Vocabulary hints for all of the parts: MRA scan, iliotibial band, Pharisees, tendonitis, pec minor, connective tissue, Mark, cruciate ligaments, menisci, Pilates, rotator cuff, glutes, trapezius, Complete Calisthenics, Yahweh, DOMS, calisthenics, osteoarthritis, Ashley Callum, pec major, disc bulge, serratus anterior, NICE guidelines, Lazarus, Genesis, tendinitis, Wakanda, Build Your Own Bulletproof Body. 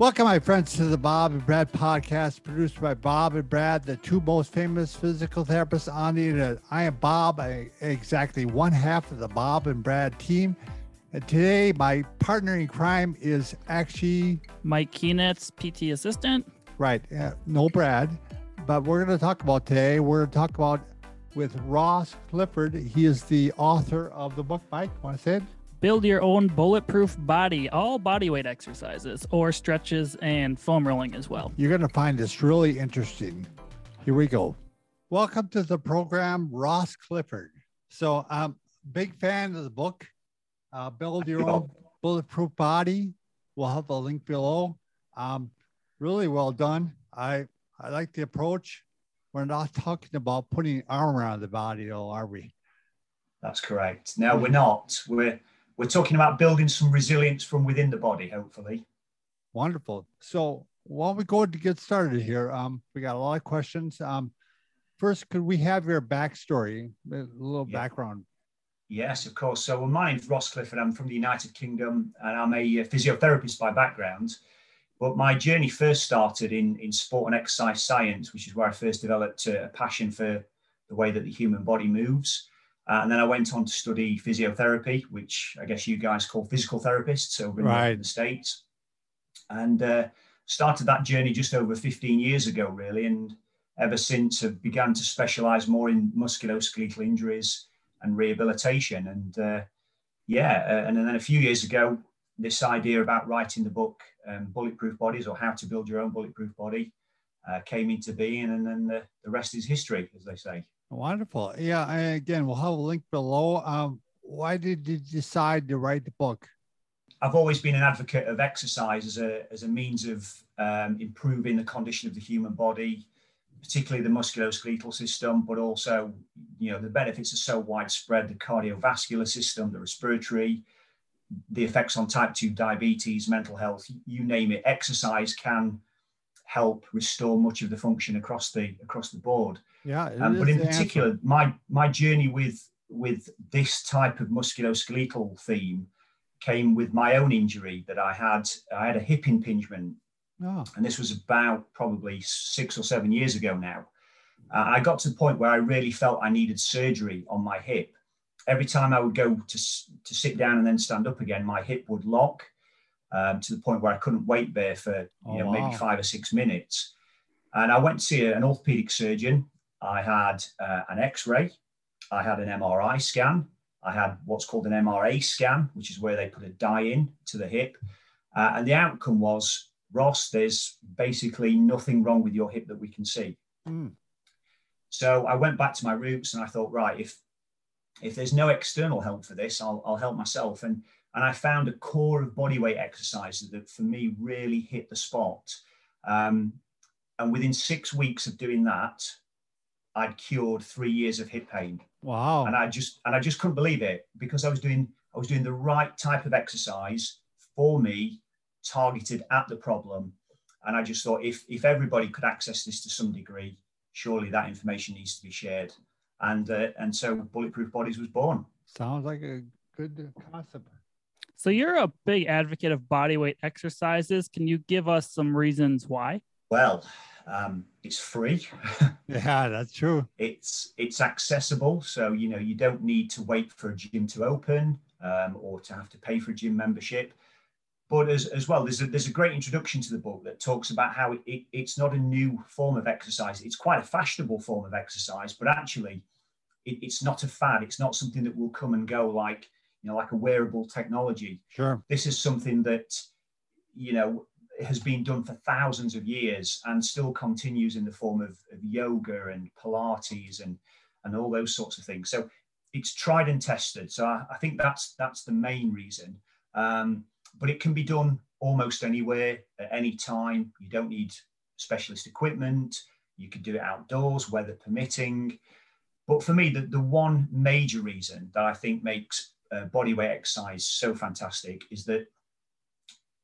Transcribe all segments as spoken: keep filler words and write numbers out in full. Welcome, my friends, to the Bob and Brad podcast, produced by Bob and Brad, the two most famous physical therapists on the internet. I am Bob, I, exactly one half of the Bob and Brad team. And today, my partner in crime is actually Mike Kienetz, P T assistant. Right. Uh, no Brad. But we're going to talk about today, we're going to talk about with Ross Clifford. He is the author of the book. Mike, want to say it? Build Your Own Bulletproof Body, all body weight exercises or stretches and foam rolling as well. You're going to find this really interesting. Here we go. Welcome to the program, Ross Clifford. So I'm um, big fan of the book, uh, Build Your Own Bulletproof Body. We'll have the link below. Um, really well done. I, I like the approach. We're not talking about putting arm around the body, though, are we? That's correct. No, we're not. We're We're talking about building some resilience from within the body, hopefully. Wonderful. So while we go to get started here, um, we got a lot of questions. Um, first, could we have your backstory, a little yeah. background? Yes, of course. So well, my name's Ross Clifford. I'm from the United Kingdom, and I'm a physiotherapist by background. But my journey first started in, in sport and exercise science, which is where I first developed a passion for the way that the human body moves. Uh, and then I went on to study physiotherapy, which I guess you guys call physical therapists over in right. the States. And uh, started that journey just over fifteen years ago, really. And ever since I've began to specialize more in musculoskeletal injuries and rehabilitation. And uh, yeah, uh, and then a few years ago, this idea about writing the book, um, Bulletproof Bodies, or How to Build Your Own Bulletproof Body, uh, came into being. And then the, the rest is history, as they say. Wonderful. Yeah. And again, we'll have a link below. Um, why did you decide to write the book? I've always been an advocate of exercise as a, as a means of um, improving the condition of the human body, particularly the musculoskeletal system, but also, you know, the benefits are so widespread, the cardiovascular system, the respiratory, the effects on type two diabetes, mental health, you name it. Exercise can help restore much of the function across the across the board. Yeah, um, but in particular, answer. my my journey with with this type of musculoskeletal theme came with my own injury that I had. I had a hip impingement, oh. and this was about probably six or seven years ago now. Uh, I got to the point where I really felt I needed surgery on my hip. Every time I would go to to sit down and then stand up again, my hip would lock um, to the point where I couldn't wait there for you oh, know wow. maybe five or six minutes. And I went to see an orthopedic surgeon. I had uh, an X-ray, I had an M R I scan, I had what's called an M R A scan, which is where they put a dye in to the hip. Uh, and the outcome was, Ross, there's basically nothing wrong with your hip that we can see. Mm. So I went back to my roots and I thought, right, if if there's no external help for this, I'll, I'll help myself. And, and I found a core of bodyweight exercises that for me really hit the spot. Um, and within six weeks of doing that, I'd cured three years of hip pain. Wow. And I just and I just couldn't believe it, because I was doing I was doing the right type of exercise for me, targeted at the problem. And I just thought, if if everybody could access this to some degree, surely that information needs to be shared. And uh, and so Bulletproof Bodies was born. Sounds like a good concept. So you're a big advocate of bodyweight exercises. Can you give us some reasons why? Well, um, it's free. Yeah, that's true. It's it's accessible. So, you know, you don't need to wait for a gym to open um, or to have to pay for a gym membership. But as, as well, there's a, there's a great introduction to the book that talks about how it, it, it's not a new form of exercise. It's quite a fashionable form of exercise, but actually it, it's not a fad. It's not something that will come and go like, you know, like a wearable technology. Sure. This is something that, you know, has been done for thousands of years and still continues in the form of, of yoga and Pilates and, and all those sorts of things. So it's tried and tested. So I, I think that's, that's the main reason. Um, but it can be done almost anywhere at any time. You don't need specialist equipment. You can do it outdoors, weather permitting. But for me, the, the one major reason that I think makes uh, bodyweight exercise so fantastic is that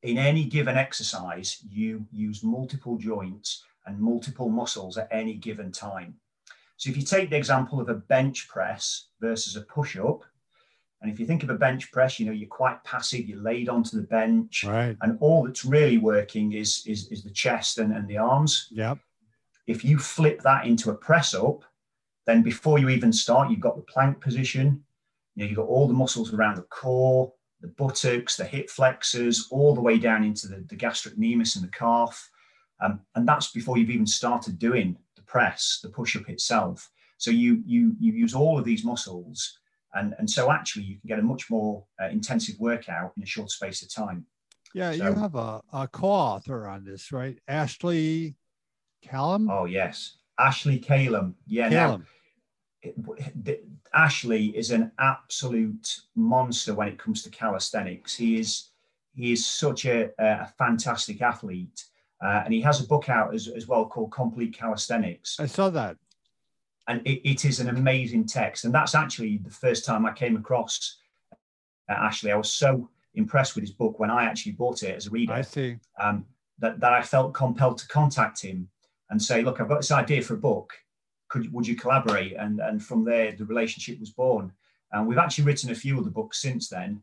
in any given exercise, you use multiple joints and multiple muscles at any given time. So if you take the example of a bench press versus a push-up, And if you think of a bench press, you know, you're quite passive, you're laid onto the bench. Right. And all that's really working is, is, is the chest and, and the arms. Yep. If you flip that into a press up, then before you even start, you've got the plank position. You know, you've got all the muscles around the core, the buttocks, the hip flexors, all the way down into the, the gastrocnemius and the calf. Um, and that's before you've even started doing the press, the push-up itself. So you, you, you use all of these muscles. And, and so actually you can get a much more uh, intensive workout in a short space of time. Yeah, so, you have a, a co-author on this, right? Ashley Callum? Oh, yes. Ashley Callum. Yeah, Callum. Now, Ashley is an absolute monster when it comes to calisthenics. He is he is such a, a fantastic athlete, uh, and he has a book out as, as well called Complete Calisthenics. I saw that, and it, it is an amazing text. And that's actually the first time I came across uh, Ashley. I was so impressed with his book when I actually bought it as a reader. I see um, that that I felt compelled to contact him and say, "Look, I've got this idea for a book. Could, would you collaborate?" And, and from there, the relationship was born. And we've actually written a few of the books since then.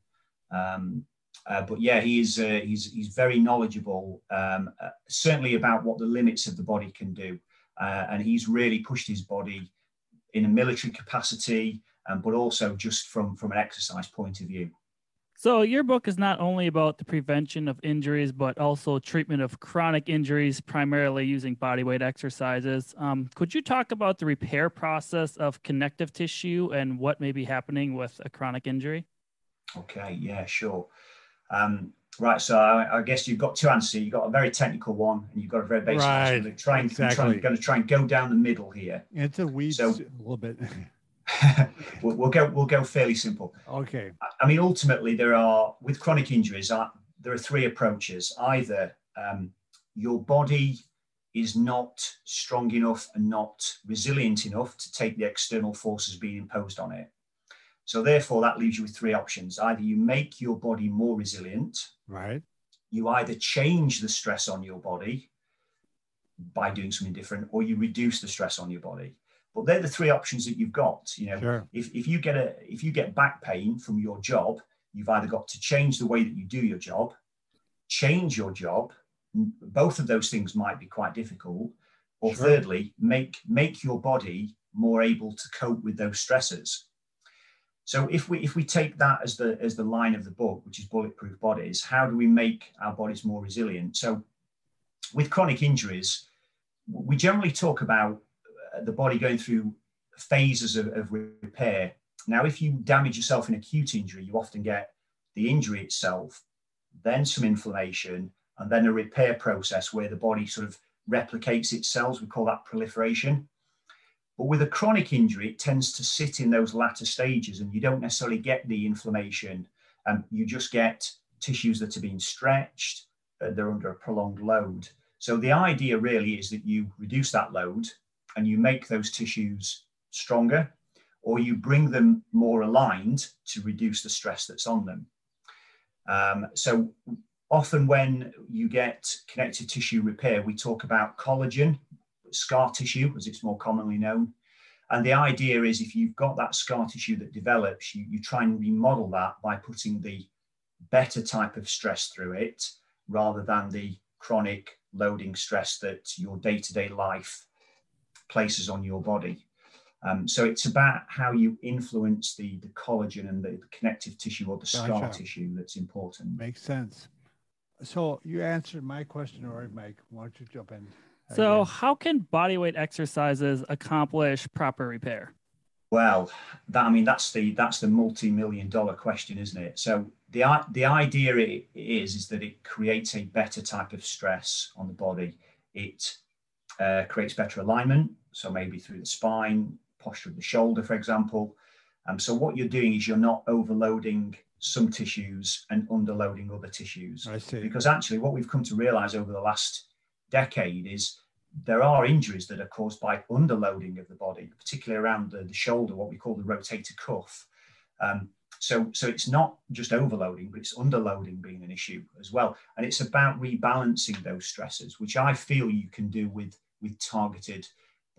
Um, uh, but yeah, he is, uh, he's, he's very knowledgeable, um, uh, certainly about what the limits of the body can do. Uh, and he's really pushed his body in a military capacity, um, but also just from, from an exercise point of view. So your book is not only about the prevention of injuries, but also treatment of chronic injuries, primarily using body weight exercises. Um, could you talk about the repair process of connective tissue and what may be happening with a chronic injury? Okay, yeah, sure. Um, right, so I, I guess you've got two answers. You've got a very technical one and you've got a very basic right, one. So I'm exactly. going to try and go down the middle here. It's a weed so, a little bit. we'll, we'll go. We'll go fairly simple. Okay. I mean, ultimately, there are with chronic injuries, uh, there are three approaches. Either um, your body is not strong enough and not resilient enough to take the external forces being imposed on it. So, therefore, that leaves you with three options. Either you make your body more resilient. Right. You either change the stress on your body by doing something different, or you reduce the stress on your body. But they're the three options that you've got. You know, sure. if, if you get a if you get back pain from your job, you've either got to change the way that you do your job, change your job. Both of those things might be quite difficult. Or sure. thirdly, make make your body more able to cope with those stressors. So if we if we take that as the as the line of the book, which is Bulletproof Bodies, how do we make our bodies more resilient? So with chronic injuries, we generally talk about the body going through phases of, of repair. Now, if you damage yourself in acute injury, you often get the injury itself, then some inflammation, and then a repair process where the body sort of replicates its cells. We call that proliferation. But with a chronic injury, it tends to sit in those latter stages, and you don't necessarily get the inflammation. Um, you just get tissues that are being stretched. Uh, they're under a prolonged load. So the idea really is that you reduce that load, and you make those tissues stronger, or you bring them more aligned to reduce the stress that's on them. Um, so often when you get connective tissue repair, we talk about collagen, scar tissue, as it's more commonly known. And the idea is if you've got that scar tissue that develops, you, you try and remodel that by putting the better type of stress through it, rather than the chronic loading stress that your day-to-day life places on your body. Um, so it's about how you influence the, the collagen and the, the connective tissue or the scar gotcha. tissue that's important. Makes sense. So you answered my question already, Mike. Why don't you jump in? So again? How can bodyweight exercises accomplish proper repair? Well, that, I mean, that's the that's the multi-million dollar question, isn't it? So the, the idea it is, is that it creates a better type of stress on the body. It Uh, creates better alignment, so maybe through the spine, posture of the shoulder, for example. Um, so what you're doing is you're not overloading some tissues and underloading other tissues. I see. Because actually what we've come to realize over the last decade is there are injuries that are caused by underloading of the body, particularly around the, the shoulder, what we call the rotator cuff. Um, so, so it's not just overloading, but it's underloading being an issue as well. And it's about rebalancing those stressors, which I feel you can do with with targeted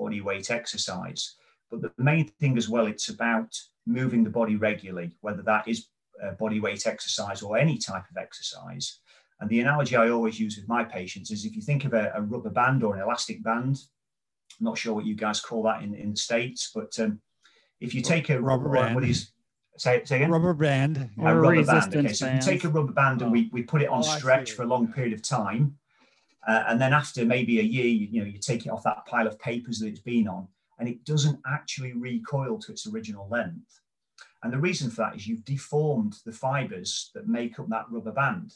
body weight exercise. But the main thing as well, it's about moving the body regularly, whether that is uh, body weight exercise or any type of exercise. And the analogy I always use with my patients is if you think of a, a rubber band or an elastic band, I'm not sure what you guys call that in, in the States, but um, if you take a rubber band, what is, say, say again? Rubber band. A rubber band. Okay, so if you take a rubber band and we, we put it on stretch for a long period of time, uh, and then after maybe a year, you, you know, you take it off that pile of papers that it's been on, and it doesn't actually recoil to its original length. And the reason for that is you've deformed the fibers that make up that rubber band,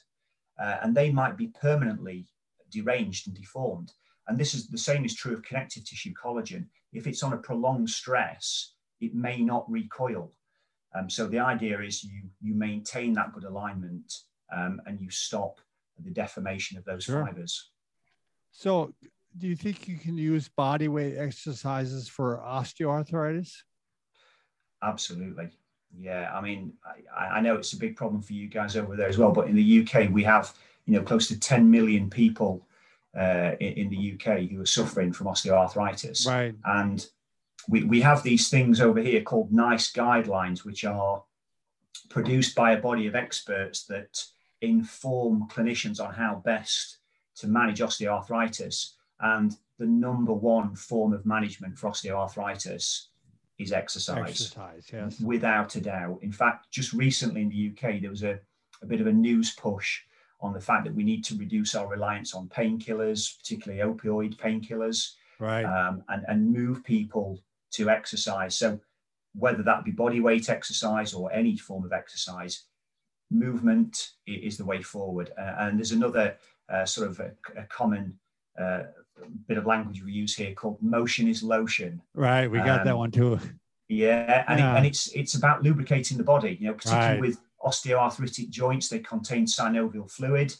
uh, and they might be permanently deranged and deformed. And this is the same is true of connective tissue collagen. If it's on a prolonged stress, it may not recoil. Um, so the idea is you, you maintain that good alignment um, and you stop the deformation of those sure. fibers. So do you think you can use body weight exercises for osteoarthritis? Absolutely. Yeah. I mean, I, I know it's a big problem for you guys over there as well, but in the U K, we have, you know, close to ten million people uh, in, in the U K who are suffering from osteoarthritis. Right. And We, we have these things over here called NICE guidelines, which are produced by a body of experts that inform clinicians on how best to manage osteoarthritis. And the number one form of management for osteoarthritis is exercise. Exercise, yes. Without a doubt. In fact, just recently in the U K, there was a, a bit of a news push on the fact that we need to reduce our reliance on painkillers, particularly opioid painkillers, right. um, and, and move people to exercise. So whether that be body weight exercise or any form of exercise, movement is the way forward. Uh, and there's another uh, sort of a, a common uh, bit of language we use here called motion is lotion. Right, we got um, that one too. Yeah, and, yeah. It, and it's it's about lubricating the body, you know, particularly right. with osteoarthritic joints. They contain synovial fluid.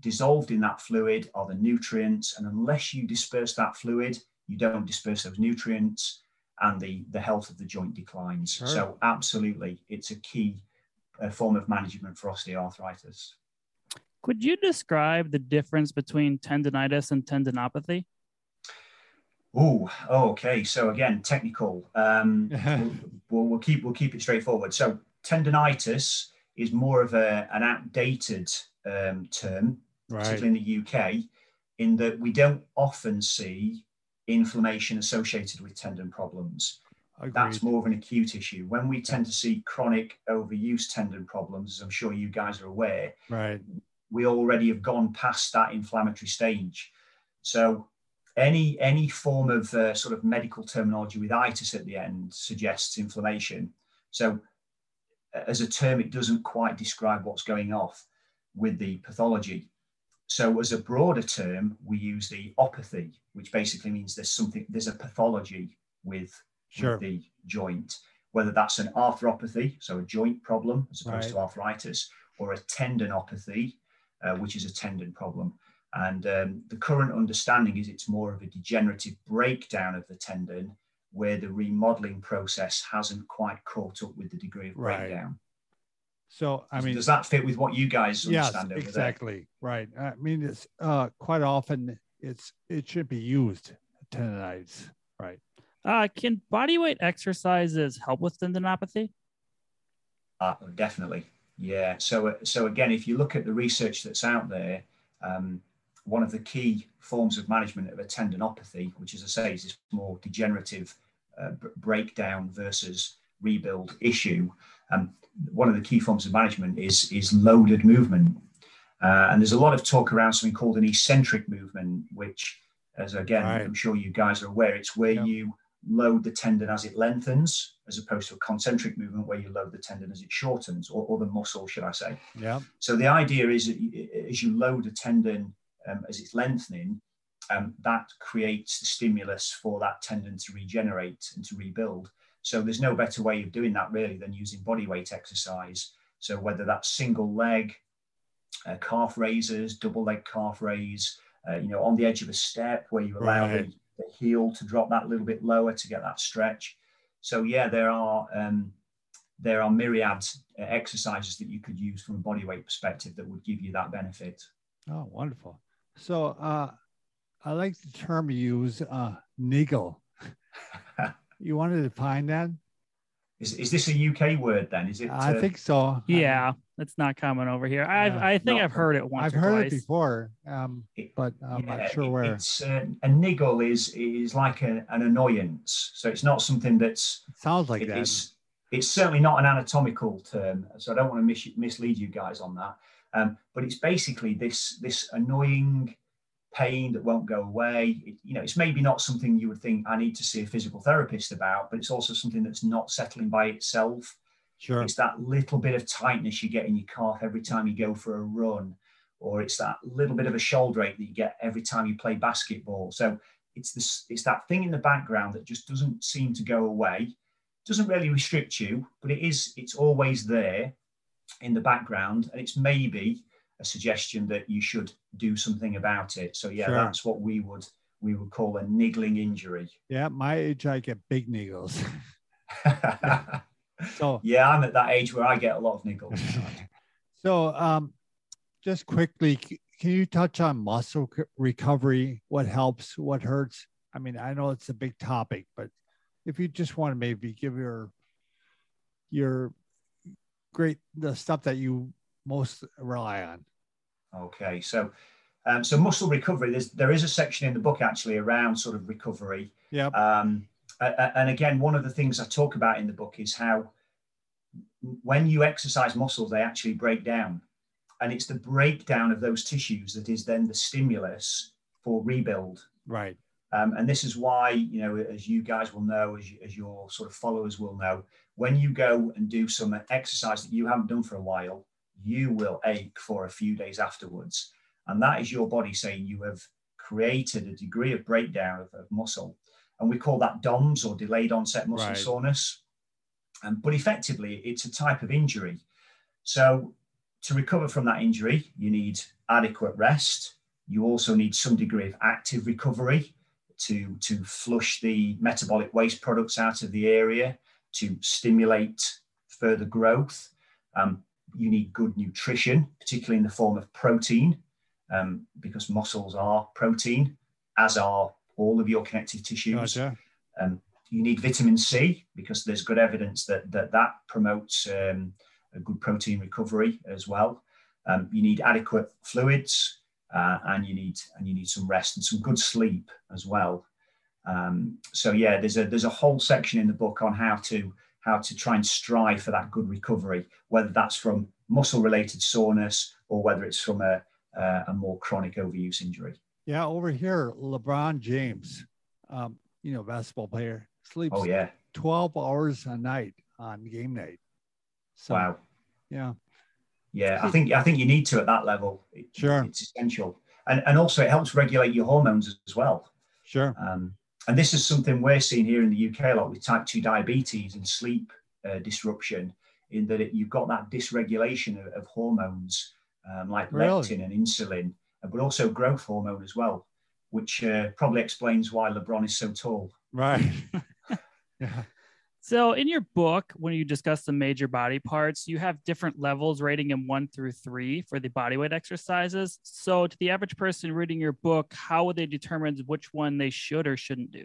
Dissolved in that fluid are the nutrients, and unless you disperse that fluid, you don't disperse those nutrients, and the, the health of the joint declines. Sure. So absolutely, it's a key uh, form of management for osteoarthritis. Could you describe the difference between tendinitis and tendinopathy? Oh, okay. So again, technical. Um, we'll, we'll, keep, we'll keep it straightforward. So tendinitis is more of a, an outdated um, term, right. particularly in the U K, in that we don't often see inflammation associated with tendon problems. Agreed. That's more of an acute issue. When we tend to see chronic overuse tendon problems, as I'm sure you guys are aware, right. we already have gone past that inflammatory stage. So any any form of uh, sort of medical terminology with itis at the end suggests inflammation. So as a term, it doesn't quite describe what's going off with the pathology. So as a broader term, we use the opathy, which basically means there's something, there's a pathology with, sure. with the joint, whether that's an arthropathy, so a joint problem as opposed right. to arthritis, or a tendinopathy, uh, which is a tendon problem. And um, the current understanding is it's more of a degenerative breakdown of the tendon where the remodeling process hasn't quite caught up with the degree of right. breakdown. So, I mean, does that fit with what you guys understand? Yes, exactly. Right. I mean, it's uh, quite often it's, it should be used tendonitis, right? Uh, can body weight exercises help with tendinopathy? Uh, definitely. Yeah. So, so again, if you look at the research that's out there, um, one of the key forms of management of a tendinopathy, which as I say, is this more degenerative uh, breakdown versus rebuild issue. Um, one of the key forms of management is, is loaded movement. Uh, and there's a lot of talk around something called an eccentric movement, which, as again, right. I'm sure you guys are aware, it's where yep. you load the tendon as it lengthens, as opposed to a concentric movement where you load the tendon as it shortens, or, or the muscle, should I say. Yeah. So the idea is that you, as you load a tendon um, as it's lengthening, um, that creates the stimulus for that tendon to regenerate and to rebuild. So there's no better way of doing that really than using body weight exercise. So whether that's single leg, uh, calf raises, double leg calf raise, uh, you know, on the edge of a step where you allow right. the, the heel to drop that little bit lower to get that stretch. So yeah, there are um, there are myriad exercises that you could use from a body weight perspective that would give you that benefit. Oh, wonderful. So uh, I like the term you use, uh, niggle. You wanted to define that? Is, is this a U K word then? Is it? Uh, I think so. Yeah, um, it's not common over here. I've, yeah, I think I've heard it once. I've or heard twice. it before, um, but I'm yeah, not sure it, where. It's, uh, a niggle is is like a, an annoyance, so it's not something that's. It sounds like it, that. It's, it's certainly not an anatomical term, so I don't want to mis mislead you guys on that. Um, but it's basically this this annoying pain that won't go away. It, you know, it's maybe not something you would think I need to see a physical therapist about, but it's also something that's not settling by itself. Sure. It's that little bit of tightness you get in your calf every time you go for a run, or it's that little bit of a shoulder ache that you get every time you play basketball. So it's this, it's that thing in the background that just doesn't seem to go away. It doesn't really restrict you, but it is, it's always there in the background, and it's maybe a suggestion that you should do something about it. So yeah, sure. That's what we would we would call a niggling injury. Yeah, my age, I get big niggles. Yeah. So yeah, I'm at that age where I get a lot of niggles. So um, just quickly, can you touch on muscle recovery? What helps? What hurts? I mean, I know it's a big topic, but if you just want to maybe give your your great the stuff that you most rely on. Okay, so um, so muscle recovery. There's, there is a section in the book actually around sort of recovery. Yeah. Um, and again, one of the things I talk about in the book is how when you exercise muscles, they actually break down, and it's the breakdown of those tissues that is then the stimulus for rebuild. Right. Um, and this is why, you know, as you guys will know, as, you, as your sort of followers will know, when you go and do some exercise that you haven't done for a while, you will ache for a few days afterwards. And that is your body saying you have created a degree of breakdown of, of muscle. And we call that D O M S, or delayed onset muscle right. soreness. Um, but effectively, it's a type of injury. So to recover from that injury, you need adequate rest. You also need some degree of active recovery to, to flush the metabolic waste products out of the area, to stimulate further growth. Um, You need good nutrition, particularly in the form of protein, um, because muscles are protein, as are all of your connective tissues. Gotcha. Um, you need vitamin C, because there's good evidence that that, that promotes um, a good protein recovery as well. Um, you need adequate fluids, uh, and you need and you need some rest and some good sleep as well. Um, so yeah, there's a there's a whole section in the book on how to. how to try and strive for that good recovery, whether that's from muscle-related soreness or whether it's from a, uh, a more chronic overuse injury. Yeah, over here, LeBron James, um, you know, basketball player, sleeps oh, yeah. twelve hours a night on game night. So, wow. Yeah. Yeah, I think, I think you need to at that level. It, sure. It's essential. And, and also it helps regulate your hormones as well. Sure. Um, And this is something we're seeing here in the U K a lot with type two diabetes and sleep uh, disruption, in that it, you've got that dysregulation of, of hormones um, like really? leptin and insulin, but also growth hormone as well, which uh, probably explains why LeBron is so tall. Right. Yeah. So in your book, when you discuss the major body parts, you have different levels, rating them one through three for the bodyweight exercises. So to the average person reading your book, how would they determine which one they should or shouldn't do?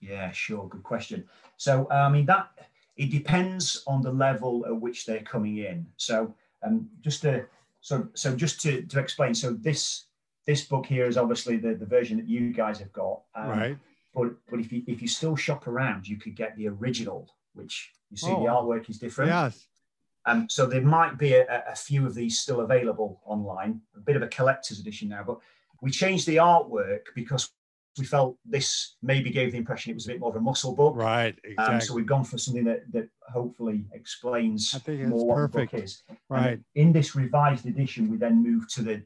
Yeah, sure. Good question. So, I mean, that it depends on the level at which they're coming in. So um, just to so, so just to, to explain, so this this book here is obviously the, the version that you guys have got. Um, right. But, but if, you, if you still shop around, you could get the original, which you see oh, the artwork is different. Yes. Um, so there might be a, a few of these still available online, a bit of a collector's edition now. But we changed the artwork because we felt this maybe gave the impression it was a bit more of a muscle book. Right, exactly. Um, so we've gone for something that, that hopefully explains I think it's more what perfect. the book is. Right. And in this revised edition, we then moved to the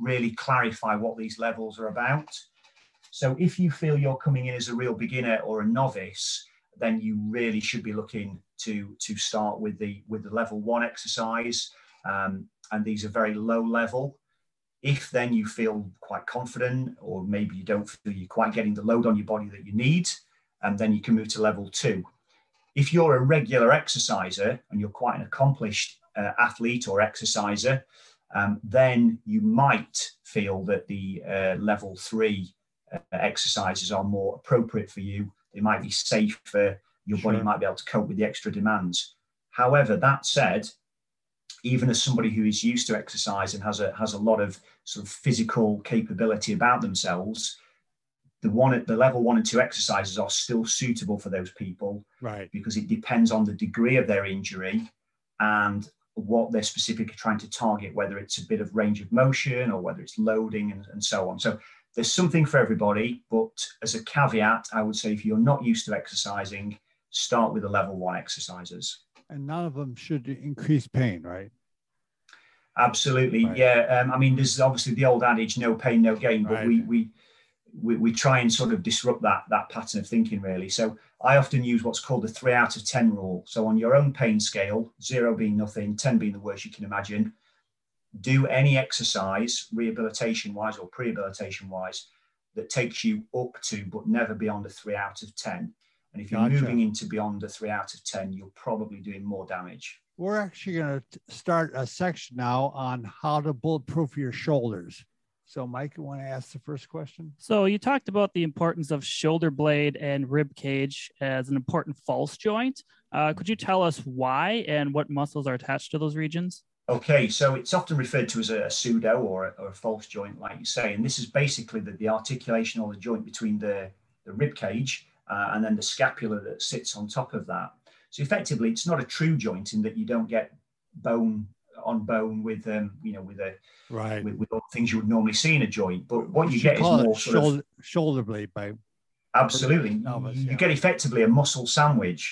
really clarify what these levels are about. So if you feel you're coming in as a real beginner or a novice, then you really should be looking to, to start with the, with the level one exercise. Um, and these are very low level. If then you feel quite confident, or maybe you don't feel you're quite getting the load on your body that you need, and then you can move to level two. If you're a regular exerciser and you're quite an accomplished uh, athlete or exerciser, um, then you might feel that the uh, level three Uh, exercises are more appropriate for you. They might be safer. your sure. body might be able to cope with the extra demands. However, that said, even as somebody who is used to exercise and has a has a lot of sort of physical capability about themselves, the one the level one and two exercises are still suitable for those people, right? Because it depends on the degree of their injury and what they're specifically trying to target, whether it's a bit of range of motion or whether it's loading and, and so on. So there's something for everybody, but as a caveat, I would say if you're not used to exercising, start with the level one exercises. And none of them should increase pain, right? Absolutely, right. yeah. Um, I mean, there's obviously the old adage, no pain, no gain, but right. we, we we we try and sort of disrupt that, that pattern of thinking, really. So I often use what's called the three out of ten rule. So on your own pain scale, zero being nothing, ten being the worst you can imagine, do any exercise, rehabilitation-wise or prehabilitation-wise, that takes you up to, but never beyond a three out of ten. And if you're gotcha. moving into beyond a three out of ten, you're probably doing more damage. We're actually going to start a section now on how to bulletproof your shoulders. So, Mike, you want to ask the first question? So you talked about the importance of shoulder blade and rib cage as an important false joint. Uh, could you tell us why and what muscles are attached to those regions? Okay, so it's often referred to as a, a pseudo or a, or a false joint, like you say. And this is basically the, the articulation or the joint between the, the rib cage Uh, and then the scapula that sits on top of that. So effectively, it's not a true joint in that you don't get bone on bone with, um, you know, with a right with, with all the things you would normally see in a joint. But what we you get is more sort shoulder, of shoulder blade, by absolutely. Novice, you yeah. get effectively a muscle sandwich.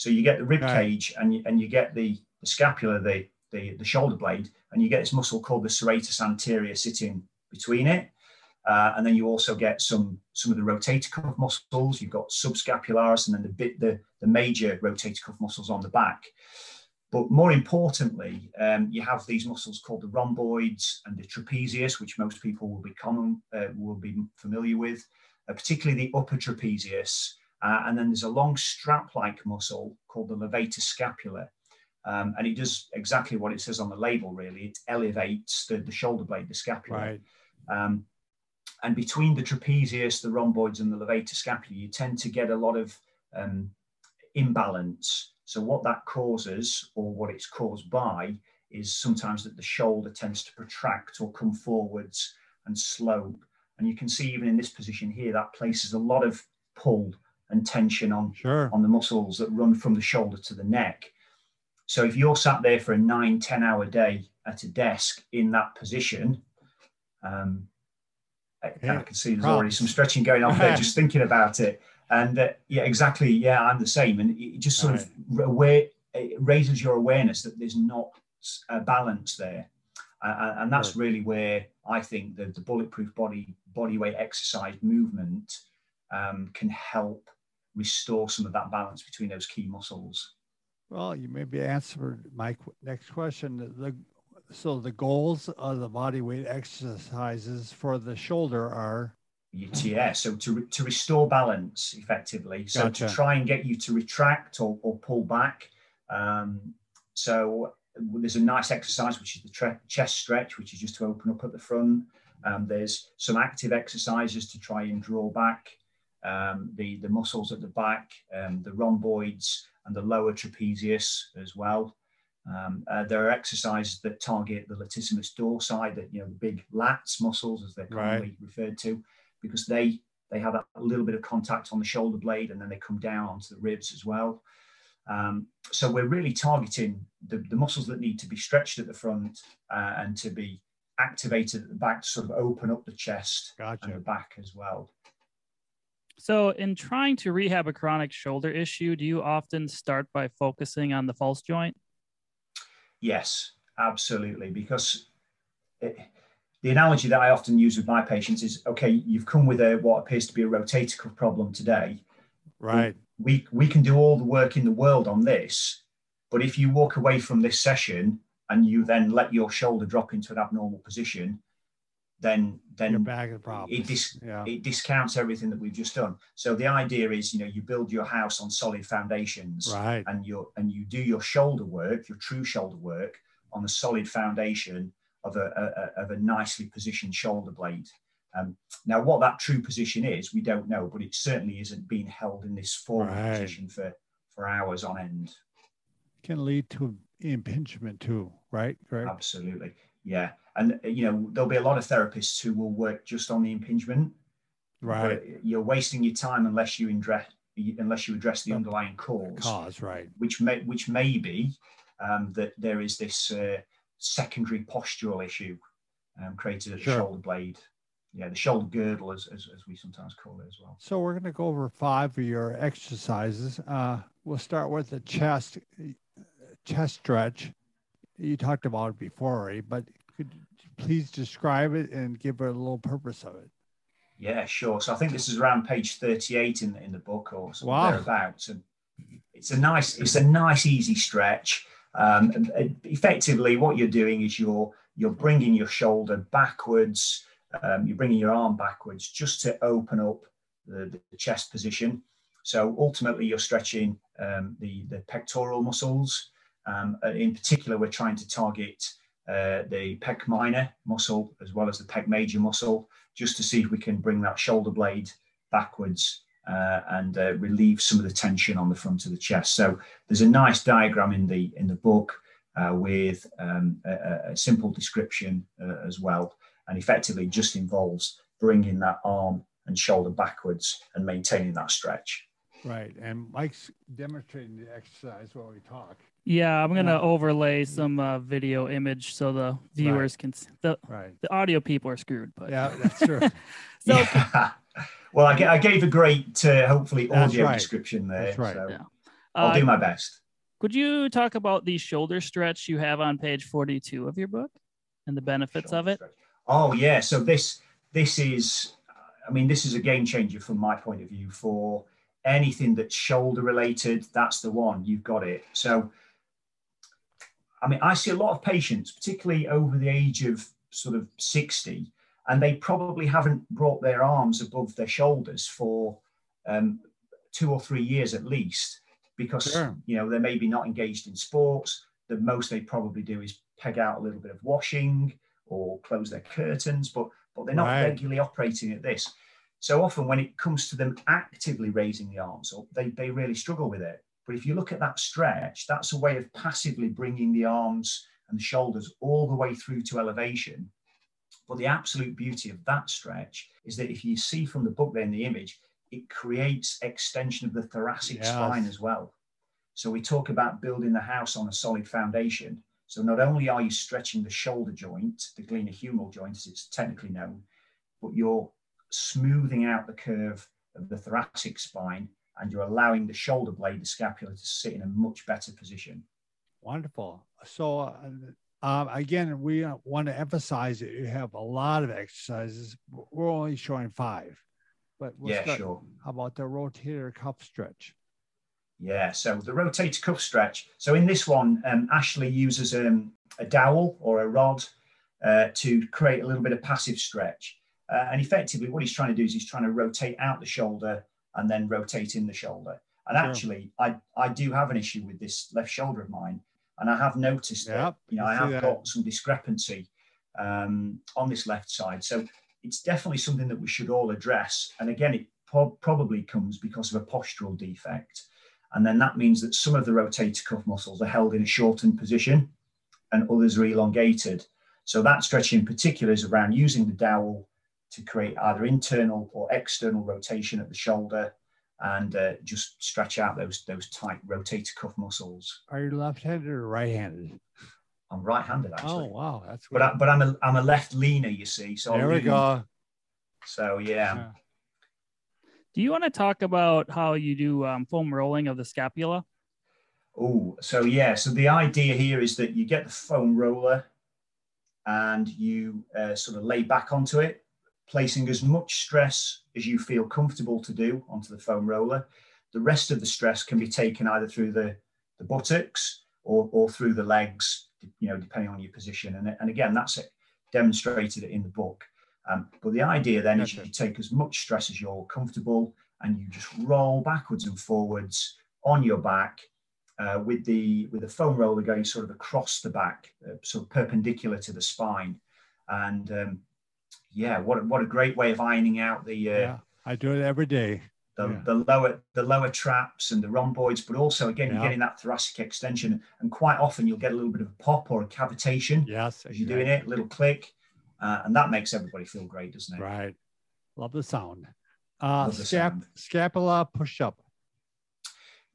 So you get the rib right. cage and you, and you get the, the scapula, the, the the shoulder blade, and you get this muscle called the serratus anterior sitting between it. Uh, and then you also get some some of the rotator cuff muscles. You've got subscapularis and then the bit the, the major rotator cuff muscles on the back. But more importantly, um, you have these muscles called the rhomboids and the trapezius, which most people will be common uh, will be familiar with, uh, particularly the upper trapezius. Uh, and then there's a long strap-like muscle called the levator scapula. Um, and it does exactly what it says on the label, really. It elevates the, the shoulder blade, the scapula. Right. Um, And between the trapezius, the rhomboids, and the levator scapula, you tend to get a lot of um, imbalance. So what that causes, or what it's caused by, is sometimes that the shoulder tends to protract or come forwards and slope. And you can see even in this position here, that places a lot of pull and tension on, sure. on the muscles that run from the shoulder to the neck. So if you're sat there for a nine, ten hour day at a desk in that position, um, I can see there's already some stretching going on there just thinking about it. And uh, yeah, exactly. Yeah, I'm the same. And it just sort right. of aware, it raises your awareness that there's not a balance there. Uh, and that's right. really where I think the, the bulletproof body, body weight exercise movement um, can help restore some of that balance between those key muscles. Well, you maybe answered my next question. The, So the goals of the body weight exercises for the shoulder are? Yeah, so to, re to restore balance effectively. So gotcha. to try and get you to retract or, or pull back. Um, so there's a nice exercise, which is the chest stretch, which is just to open up at the front. Um, there's some active exercises to try and draw back um, the, the muscles at the back, um, the rhomboids and the lower trapezius as well. Um, uh, there are exercises that target the latissimus dorsi, that you know the big lats muscles as they're commonly right. referred to, because they they have a little bit of contact on the shoulder blade and then they come down onto the ribs as well. Um, so we're really targeting the, the muscles that need to be stretched at the front uh, and to be activated at the back to sort of open up the chest gotcha. and the back as well. So in trying to rehab a chronic shoulder issue, do you often start by focusing on the false joint? Yes, absolutely. Because it, the analogy that I often use with my patients is, okay, you've come with a what appears to be a rotator cuff problem today. Right. We, we can do all the work in the world on this, but if you walk away from this session and you then let your shoulder drop into an abnormal position, then then you're back at problems. It, dis yeah. it discounts everything that we've just done. So the idea is, you know, you build your house on solid foundations, right? And you and you do your shoulder work, your true shoulder work, on a solid foundation of a, a, a of a nicely positioned shoulder blade. Um, now, what that true position is, we don't know, but it certainly isn't being held in this forward right. position for for hours on end. Can lead to impingement too, right? Right. Absolutely. Yeah. And, you know, there'll be a lot of therapists who will work just on the impingement. Right. But you're wasting your time unless you address, unless you address the underlying cause. Cause, right. Which may, which may be um, that there is this uh, secondary postural issue um, created at the sure. shoulder blade. Yeah, the shoulder girdle, as, as, as we sometimes call it as well. So we're going to go over five of your exercises. Uh, we'll start with the chest chest stretch. You talked about it before already, but could you please describe it and give it a little purpose of it? Yeah, sure. So I think this is around page thirty-eight in, in the book or something wow. thereabouts. And it's a nice, it's a nice easy stretch. Um, and effectively, what you're doing is you're, you're bringing your shoulder backwards. Um, you're bringing your arm backwards just to open up the, the chest position. So ultimately, you're stretching um, the, the pectoral muscles. Um, in particular, we're trying to target uh, the pec minor muscle as well as the pec major muscle, just to see if we can bring that shoulder blade backwards uh, and uh, relieve some of the tension on the front of the chest. So there's a nice diagram in the in the book uh, with um, a, a simple description uh, as well. And effectively just involves bringing that arm and shoulder backwards and maintaining that stretch. Right. And Mike's demonstrating the exercise while we talk. Yeah, I'm going to overlay some uh, video image so the viewers right. can see. The, right. the audio people are screwed. But yeah, that's true. so, yeah. Well, I, I gave a great, uh, hopefully, audio right. description there. That's right. So yeah. I'll uh, do my best. Could you talk about the shoulder stretch you have on page forty-two of your book and the benefits shoulder of it? Stretch. Oh yeah, so this this is, I mean, this is a game changer from my point of view for anything that's shoulder related. That's the one, you've got it. So, I mean, I see a lot of patients, particularly over the age of sort of sixty, and they probably haven't brought their arms above their shoulders for um, two or three years at least, because sure. you know, they're maybe not engaged in sports. The most they probably do is peg out a little bit of washing or close their curtains, but but they're not right. regularly operating at this. So often when it comes to them actively raising the arms up, they, they really struggle with it. But if you look at that stretch, that's a way of passively bringing the arms and the shoulders all the way through to elevation. But the absolute beauty of that stretch is that if you see from the book there in the image, it creates extension of the thoracic yes. spine as well. So we talk about building the house on a solid foundation. So not only are you stretching the shoulder joint, the glenohumeral joint as it's technically known, but you're smoothing out the curve of the thoracic spine and you're allowing the shoulder blade, the scapula, to sit in a much better position. Wonderful. So uh, um, again, we want to emphasize that you have a lot of exercises. We're only showing five, but we'll yeah, start. Sure. How about the rotator cuff stretch? Yeah, so the rotator cuff stretch. So in this one, um, Ashley uses um, a dowel or a rod uh, to create a little bit of passive stretch. Uh, and effectively what he's trying to do is he's trying to rotate out the shoulder and then rotate in the shoulder. And actually, sure. I, I do have an issue with this left shoulder of mine. And I have noticed yep, that, you know, I have that. got some discrepancy um, on this left side. So it's definitely something that we should all address. And again, it po- probably comes because of a postural defect. And then that means that some of the rotator cuff muscles are held in a shortened position and others are elongated. So that stretch in particular is around using the dowel to create either internal or external rotation at the shoulder and uh, just stretch out those, those tight rotator cuff muscles. Are you left-handed or right-handed? I'm right-handed, actually. Oh, wow. That's weird. But, I, but I'm, a, I'm a left leaner, you see. So there we go. So, yeah. yeah. Do you want to talk about how you do um, foam rolling of the scapula? Oh, so yeah. So the idea here is that you get the foam roller and you uh, sort of lay back onto it, placing as much stress as you feel comfortable to do onto the foam roller. The rest of the stress can be taken either through the, the buttocks or, or through the legs, you know, depending on your position. And, and again, that's it, demonstrated in the book. Um, but the idea then okay. is you take as much stress as you're comfortable and you just roll backwards and forwards on your back uh, with the with the foam roller going sort of across the back, uh, sort of perpendicular to the spine. And um, yeah, what, what a great way of ironing out the... Uh, yeah, I do it every day. the, yeah. the lower the lower traps and the rhomboids, but also again yeah. you're getting that thoracic extension, and quite often you'll get a little bit of a pop or a cavitation yes, as you're yeah. doing it, a little click, uh, and that makes everybody feel great, doesn't it? Right. Love the sound. Uh, Love the scap sound. Scapula push-up.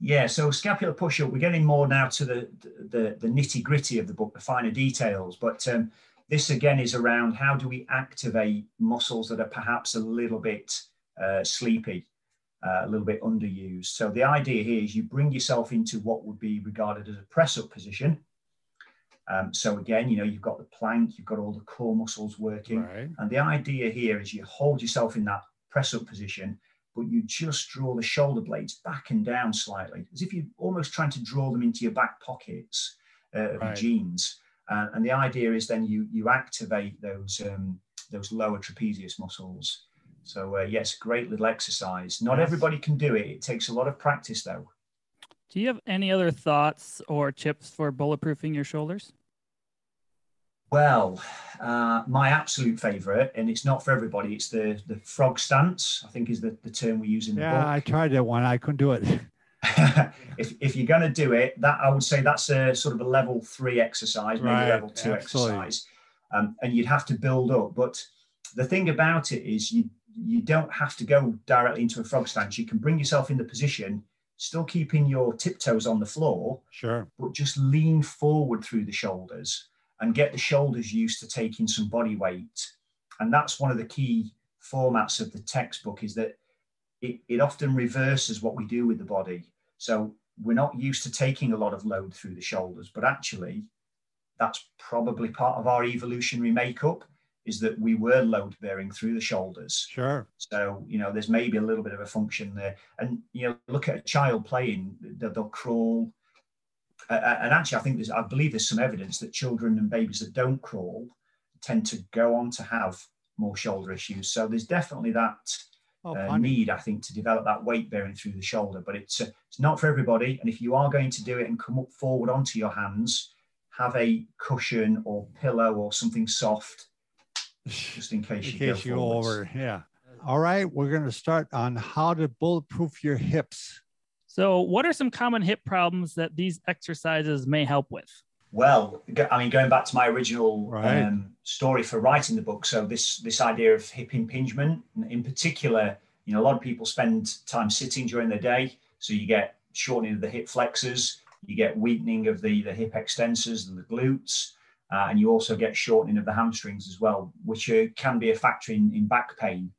Yeah, so scapular push-up, we're getting more now to the the, the nitty-gritty of the book, the finer details, but um, this again is around how do we activate muscles that are perhaps a little bit uh, sleepy, uh, a little bit underused. So the idea here is you bring yourself into what would be regarded as a press-up position. Um, so again, you know, you've got the plank, you've got all the core muscles working. Right. And the idea here is you hold yourself in that press-up position, but you just draw the shoulder blades back and down slightly, as if you're almost trying to draw them into your back pockets uh, of right. your jeans. Uh, and the idea is then you you activate those um, those lower trapezius muscles. So uh, yes, great little exercise. Not yes. everybody can do it. It takes a lot of practice though. Do you have any other thoughts or tips for bulletproofing your shoulders? Well, uh, my absolute favorite, and it's not for everybody, it's the, the frog stance, I think is the, the term we use in the yeah, book. Yeah, I tried that one. I couldn't do it. if, if you're going to do it, that I would say that's a sort of a level three exercise, maybe right, level two absolutely. exercise. Um, and you'd have to build up. But the thing about it is you, you don't have to go directly into a frog stance. You can bring yourself in the position, still keeping your tiptoes on the floor, sure, but just lean forward through the shoulders and get the shoulders used to taking some body weight. And that's one of the key formats of the textbook, is that it, it often reverses what we do with the body. So we're not used to taking a lot of load through the shoulders, but actually that's probably part of our evolutionary makeup, is that we were load bearing through the shoulders. Sure. So, you know, there's maybe a little bit of a function there. And, you know, look at a child playing, they'll crawl. Uh, and actually, I think there's, I believe there's some evidence that children and babies that don't crawl tend to go on to have more shoulder issues. So there's definitely that oh, uh, need, I think, to develop that weight bearing through the shoulder. But it's, uh, it's not for everybody. And if you are going to do it and come up forward onto your hands, have a cushion or pillow or something soft, just in case, in you, case go you go over. Yeah. All right. We're going to start on how to bulletproof your hips. So what are some common hip problems that these exercises may help with? Well, I mean, going back to my original right. um, story for writing the book. So this, this idea of hip impingement, in particular, you know, a lot of people spend time sitting during their day. So you get shortening of the hip flexors, you get weakening of the, the hip extensors and the glutes. Uh, and you also get shortening of the hamstrings as well, which uh, can be a factor in, in back pain.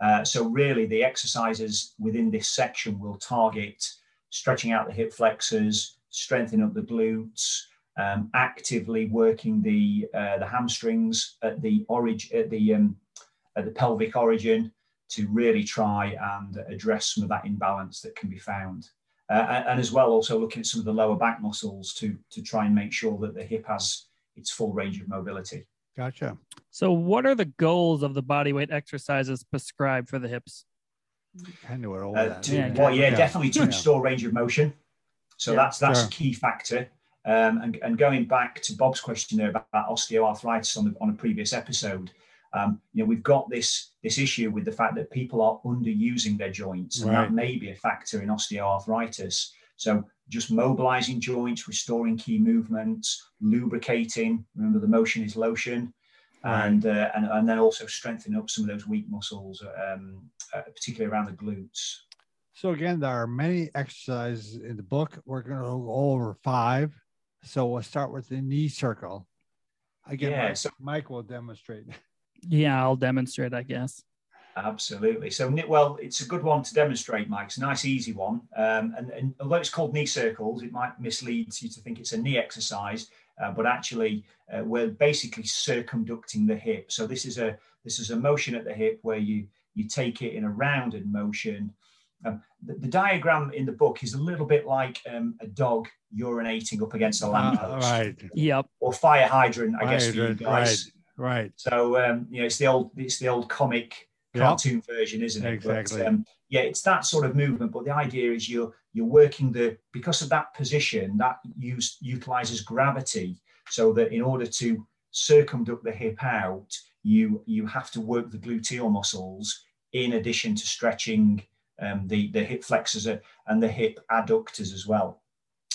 Uh, so really, the exercises within this section will target stretching out the hip flexors, strengthening up the glutes, um, actively working the uh, the hamstrings at the origin, at the um, at the pelvic origin, to really try and address some of that imbalance that can be found. Uh, and as well, also looking at some of the lower back muscles to to try and make sure that the hip has its full range of mobility. Gotcha. So what are the goals of the bodyweight exercises prescribed for the hips? I knew it all. Uh, to, yeah, well, yeah, yeah, definitely to yeah. restore range of motion. So yeah, that's that's sure. a key factor. Um, and, and going back to Bob's question there about osteoarthritis on, the, on a previous episode, um, you know, we've got this, this issue with the fact that people are underusing their joints, and right. that may be a factor in osteoarthritis. So just mobilizing joints, restoring key movements, lubricating, remember the motion is lotion, right. and, uh, and and then also strengthening up some of those weak muscles, um, uh, particularly around the glutes. So again, there are many exercises in the book. We're going to go over five. So we'll start with the knee circle. Again, yeah, Mike, so Mike will demonstrate. Yeah, I'll demonstrate, I guess. Absolutely. So, well, it's a good one to demonstrate, Mike. It's a nice, easy one. Um, and, and although it's called knee circles, it might mislead you to think it's a knee exercise, uh, but actually uh, we're basically circumducting the hip. So this is a this is a motion at the hip where you, you take it in a rounded motion. Um, the, the diagram in the book is a little bit like um, a dog urinating up against a lamppost. Uh, right. Yep. Or fire hydrant, I fire guess, hydrant, for you guys. Right, right. So, um, you know, it's the old, it's the old comic cartoon version, isn't it? Exactly. But, um, yeah, it's that sort of movement. But the idea is you're you're working the, because of that position, that use utilizes gravity, so that in order to circumduct the hip out, you you have to work the gluteal muscles in addition to stretching um, the, the hip flexors and the hip adductors as well.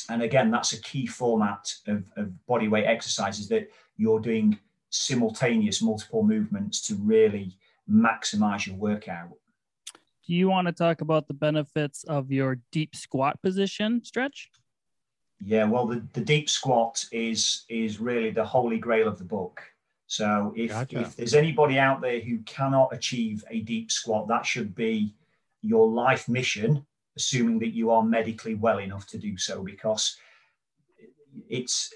And again, that's a key format of, of body weight exercises, that you're doing simultaneous multiple movements to really maximize your workout. Do you want to talk about the benefits of your deep squat position stretch? Yeah, well, the, the deep squat is, is really the holy grail of the book. So if, gotcha. if there's anybody out there who cannot achieve a deep squat, that should be your life mission, assuming that you are medically well enough to do so, because it's,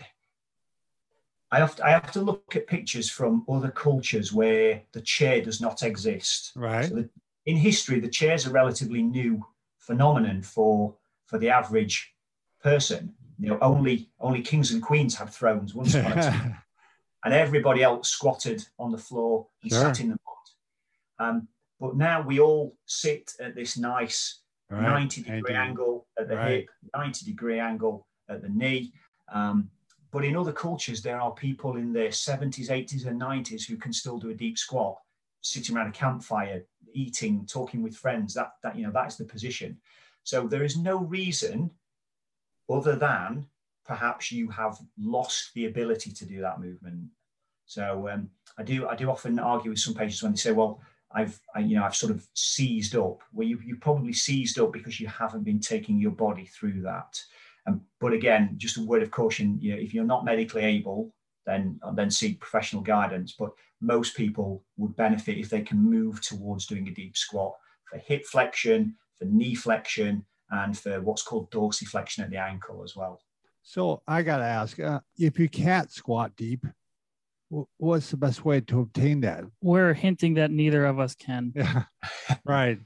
I have to, I have to look at pictures from other cultures where the chair does not exist. Right. So the, in history, the chair's a relatively new phenomenon for, for the average person. You know, only, only kings and queens had thrones once upon a time. And everybody else squatted on the floor and sure. sat in the mud. Um, but now we all sit at this nice right. ninety degree angle at the right. hip, ninety degree angle at the knee. Um, but in other cultures, there are people in their seventies, eighties and nineties who can still do a deep squat, sitting around a campfire, eating, talking with friends. That, that, you know, that's the position. So there is no reason other than perhaps you have lost the ability to do that movement. So um, I do I do often argue with some patients when they say, well, I've I, you know I've sort of seized up. Well, you you probably seized up because you haven't been taking your body through that. And but again, just a word of caution, you know, if you're not medically able, then then seek professional guidance. But most people would benefit if they can move towards doing a deep squat for hip flexion, for knee flexion, and for what's called dorsiflexion at the ankle as well. So I got to ask, uh, if you can't squat deep, what's the best way to obtain that? We're hinting that neither of us can. Yeah. Right.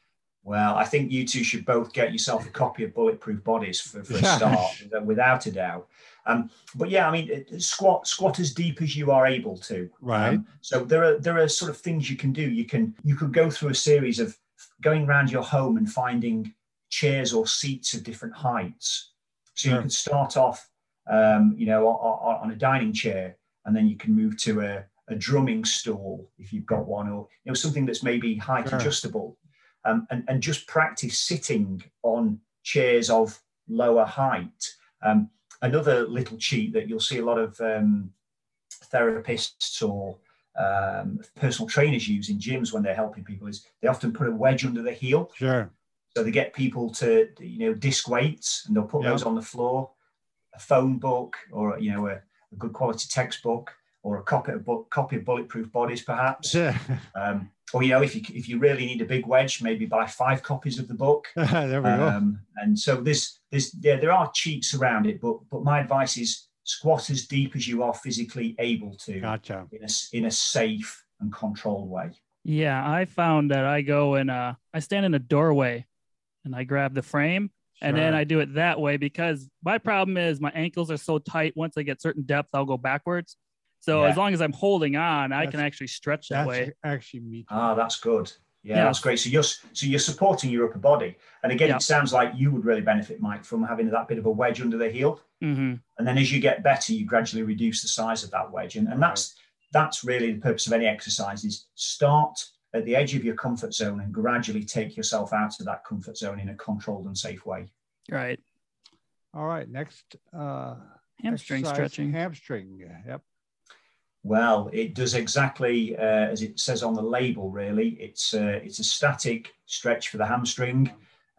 Well, I think you two should both get yourself a copy of Bulletproof Bodies for, for a start, without a doubt. Um, but yeah, I mean, squat squat as deep as you are able to. Right. Um, so there are there are sort of things you can do. You can you could go through a series of going around your home and finding chairs or seats of different heights. So sure. you could start off, um, you know, on, on a dining chair, and then you can move to a, a drumming stool if you've got one, or you know something that's maybe height sure. adjustable. Um, and, and just practice sitting on chairs of lower height. Um, another little cheat that you'll see a lot of um, therapists or um, personal trainers use in gyms when they're helping people is they often put a wedge under the heel. Sure. So they get people to, you know, disc weights, and they'll put yep. those on the floor, a phone book, or, you know, a, a good quality textbook, or a copy of, copy of Bulletproof Bodies, perhaps. Yeah. Um, Or, you know, if you, if you really need a big wedge, maybe buy five copies of the book. There we um, go. And so there's, there's, yeah, there are cheats around it, but but my advice is squat as deep as you are physically able to. Gotcha. In a, in a safe and controlled way. Yeah, I found that I go and uh, I stand in a doorway and I grab the frame sure. and then I do it that way, because my problem is my ankles are so tight. Once I get certain depth, I'll go backwards. So yeah. as long as I'm holding on, that's, I can actually stretch that that's way. Actually, me. Ah, that's good. Yeah, yeah, that's great. So you're so you're supporting your upper body, and again, yeah. it sounds like you would really benefit, Mike, from having that bit of a wedge under the heel. Mm-hmm. And then as you get better, you gradually reduce the size of that wedge, and, and right. that's that's really the purpose of any exercise: is start at the edge of your comfort zone and gradually take yourself out of that comfort zone in a controlled and safe way. Right. All right. Next, uh, hamstring exercise, stretching. Hamstring. Yep. Well, it does exactly uh, as it says on the label, really. It's, uh, it's a static stretch for the hamstring.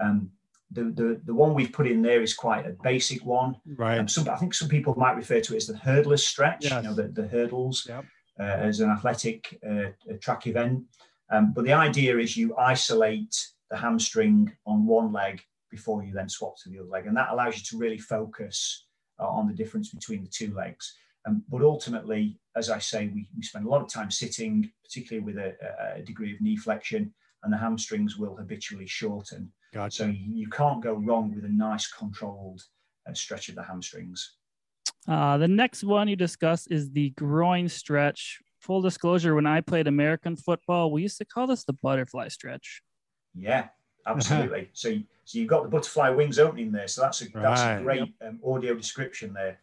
Um, the, the, the one we've put in there is quite a basic one. Right. Um, some, I think some people might refer to it as the hurdler stretch, yes. you know, the, the hurdles yep. uh, as an athletic uh, track event. Um, but the idea is you isolate the hamstring on one leg before you then swap to the other leg. And that allows you to really focus uh, on the difference between the two legs. Um, but ultimately, as I say, we, we spend a lot of time sitting, particularly with a, a degree of knee flexion, and the hamstrings will habitually shorten. Gotcha. So you can't go wrong with a nice controlled uh, stretch of the hamstrings. Uh, the next one you discuss is the groin stretch. Full disclosure, when I played American football, we used to call this the butterfly stretch. Yeah, absolutely. so, so you've got the butterfly wings opening there. So that's a, right. that's a great yep. um, audio description there.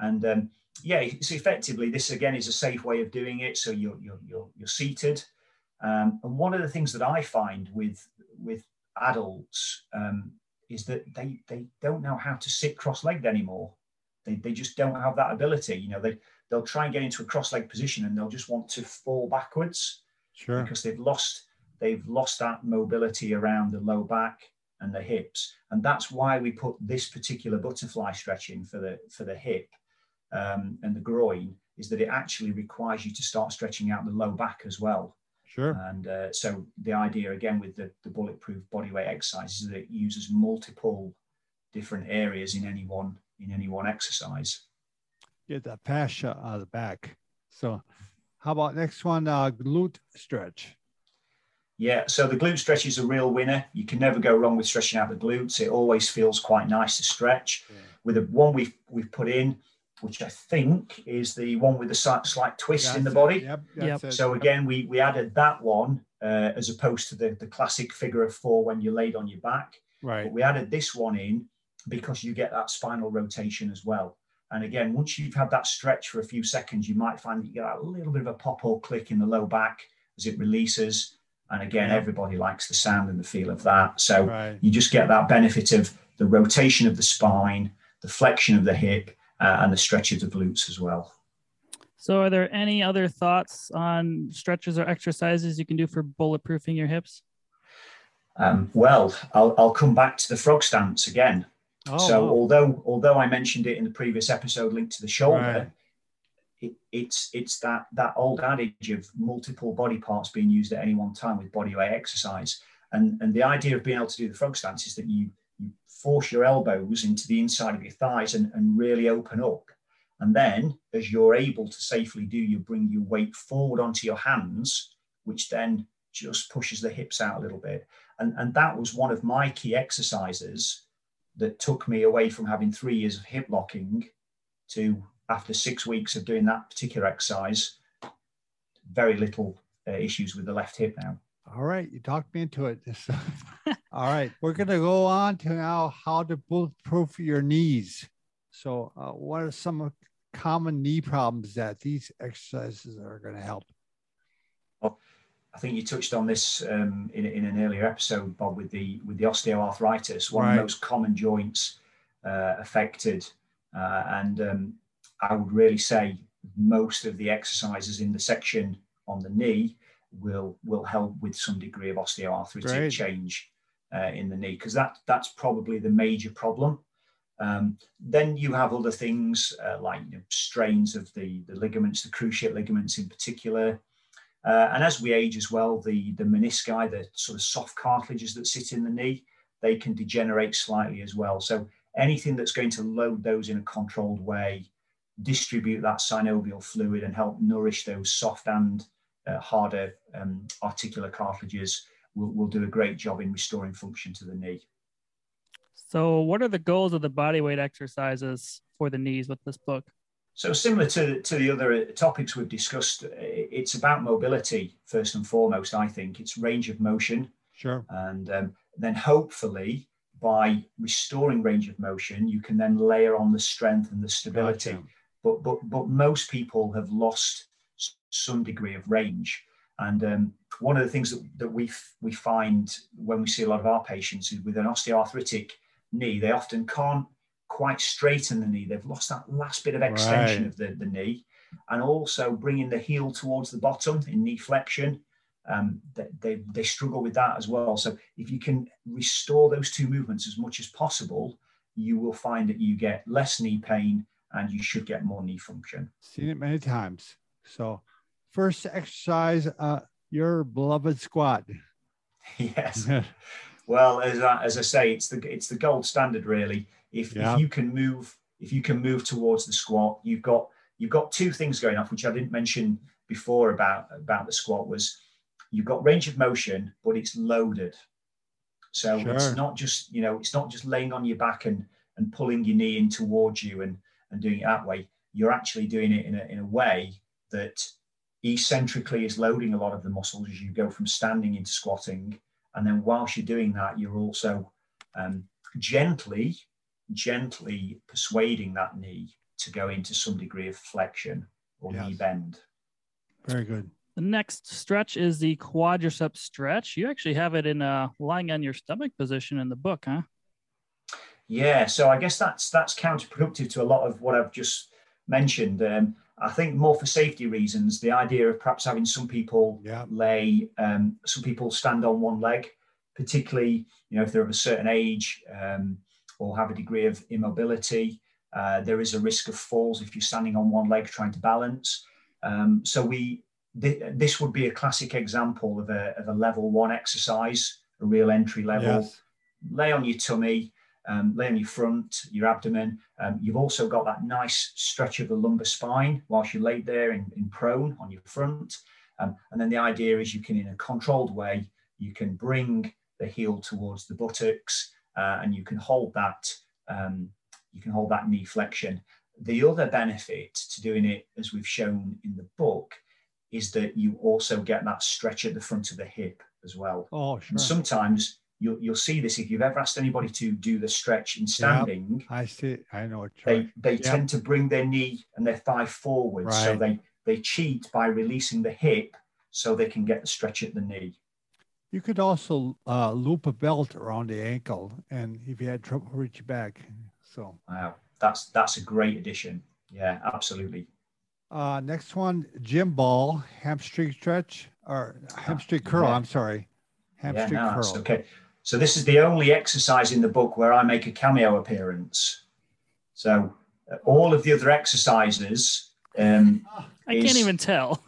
And um, yeah, it's effectively, this again is a safe way of doing it. So you're you're you're, you're seated, um, and one of the things that I find with with adults um, is that they they don't know how to sit cross-legged anymore. They, they just don't have that ability. You know, they, they'll try and get into a cross-legged position and they'll just want to fall backwards. Sure. Because they've lost they've lost that mobility around the low back and the hips. And that's why we put this particular butterfly stretch in for the for the hip um, and the groin, is that it actually requires you to start stretching out the low back as well. Sure. And uh, so the idea, again, with the, the bulletproof bodyweight exercise is that it uses multiple different areas in any one in any one exercise. Get that fascia out of the back. So how about next one, uh, glute stretch? Yeah, so the glute stretch is a real winner. You can never go wrong with stretching out the glutes. It always feels quite nice to stretch. Yeah. With the one we've, we've put in, which I think is the one with the slight twist that's in the body. It, yep, yep. So again, we, we added that one uh, as opposed to the, the classic figure of four when you're laid on your back. Right. But we added this one in because you get that spinal rotation as well. And again, once you've had that stretch for a few seconds, you might find that you get a little bit of a pop or click in the low back as it releases. And again, everybody likes the sound and the feel of that. So right. you just get that benefit of the rotation of the spine, the flexion of the hip, uh, and the stretch of the glutes as well. So are there any other thoughts on stretches or exercises you can do for bulletproofing your hips? Um, well, I'll, I'll come back to the frog stance again. Oh, so wow. although although I mentioned it in the previous episode linked to the shoulder, right. it, it's it's that that old adage of multiple body parts being used at any one time with bodyweight exercise. And and the idea of being able to do the frog stance is that you, you force your elbows into the inside of your thighs and, and really open up. And then as you're able to safely do, you bring your weight forward onto your hands, which then just pushes the hips out a little bit. And and that was one of my key exercises that took me away from having three years of hip locking to, after six weeks of doing that particular exercise, very little uh, issues with the left hip now. All right, you talked me into it. All right, we're gonna go on to now how to bulletproof your knees. So uh, what are some common knee problems that these exercises are gonna help? Well, I think you touched on this um, in, in an earlier episode, Bob, with the with the osteoarthritis, one right. of the most common joints uh, affected. Uh, and um, I would really say most of the exercises in the section on the knee will will help with some degree of osteoarthritic Great. change uh, in the knee, because that that's probably the major problem. Um, then you have other things uh, like you know, strains of the, the ligaments, the cruciate ligaments in particular. Uh, and as we age as well, the, the menisci, the sort of soft cartilages that sit in the knee, they can degenerate slightly as well. So anything that's going to load those in a controlled way, distribute that synovial fluid and help nourish those soft and uh, harder um, articular cartilages will, will do a great job in restoring function to the knee. So what are the goals of the bodyweight exercises for the knees with this book? So similar to, to the other topics we've discussed, it's about mobility, first and foremost, I think. It's range of motion. Sure. And um, then hopefully by restoring range of motion, you can then layer on the strength and the stability. Gotcha. But, but, but most people have lost some degree of range. And um, one of the things that, that we, we find when we see a lot of our patients is with an osteoarthritic knee, they often can't quite straighten the knee. They've lost that last bit of extension right. of the, the knee, and also bringing the heel towards the bottom in knee flexion. Um, they, they, they struggle with that as well. So if you can restore those two movements as much as possible, you will find that you get less knee pain and you should get more knee function. Seen it many times. So first exercise, uh, your beloved squat. Yes. Well, as I, as I say, it's the, it's the gold standard really. If, yeah. if you can move, if you can move towards the squat, you've got you've got two things going off, which I didn't mention before about about the squat, was you've got range of motion, but it's loaded. So sure. it's not just you know it's not just laying on your back and and pulling your knee in towards you and and doing it that way. You're actually doing it in a in a way that eccentrically is loading a lot of the muscles as you go from standing into squatting, and then whilst you're doing that, you're also um, gently. gently persuading that knee to go into some degree of flexion or yes. knee bend. Very good. The next stretch is the quadriceps stretch. You actually have it in uh, lying on your stomach position in the book, huh? Yeah, so I guess that's that's counterproductive to a lot of what I've just mentioned. Um, I think more for safety reasons, the idea of perhaps having some people yeah. lay, um, some people stand on one leg, particularly you know if they're of a certain age um, or have a degree of immobility, uh, there is a risk of falls if you're standing on one leg trying to balance. Um, so we th this would be a classic example of a, of a level one exercise, a real entry level. Yes. Lay on your tummy. Um, lay on your front, your abdomen. Um, you've also got that nice stretch of the lumbar spine whilst you're laid there in, in prone on your front. Um, and then the idea is you can, in a controlled way, you can bring the heel towards the buttocks uh, and you can hold that. Um, you can hold that knee flexion. The other benefit to doing it, as we've shown in the book, is that you also get that stretch at the front of the hip as well. Oh, sure. And sometimes. You'll, you'll see this if you've ever asked anybody to do the stretch in standing. Yep, I see. I know. They, they yep. tend to bring their knee and their thigh forward. Right. So they, they cheat by releasing the hip so they can get the stretch at the knee. You could also uh, loop a belt around the ankle and if you had trouble reaching back. So wow, that's, that's a great addition. Yeah, absolutely. Uh, next one, gym ball, hamstring stretch or hamstring curl. Yeah. I'm sorry. Hamstring yeah, no, curl. That's okay. So this is the only exercise in the book where I make a cameo appearance. So uh, all of the other exercises, um, I is, can't even tell.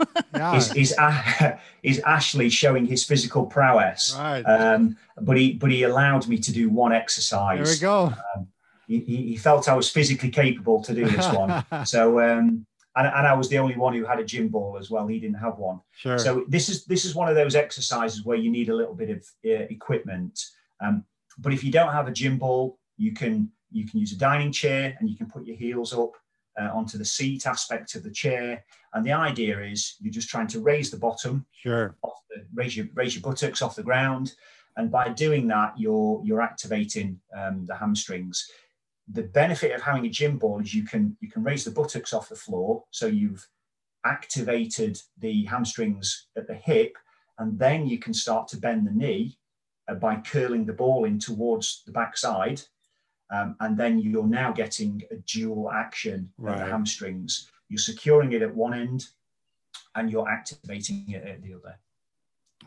is is, uh, is Ashley showing his physical prowess? Right. Um, but he but he allowed me to do one exercise. There we go. Um, he, he felt I was physically capable to do this one. So um, and and I was the only one who had a gym ball as well. He didn't have one. Sure. So this is this is one of those exercises where you need a little bit of uh, equipment. Um, but if you don't have a gym ball, you can you can use a dining chair and you can put your heels up uh, onto the seat aspect of the chair. And the idea is you're just trying to raise the bottom, sure, off the, raise your raise your buttocks off the ground, and by doing that, you're you're activating um, the hamstrings. The benefit of having a gym ball is you can you can raise the buttocks off the floor, so you've activated the hamstrings at the hip, and then you can start to bend the knee by curling the ball in towards the backside, um, and then you're now getting a dual action right. of the hamstrings. You're securing it at one end, and you're activating it at the other.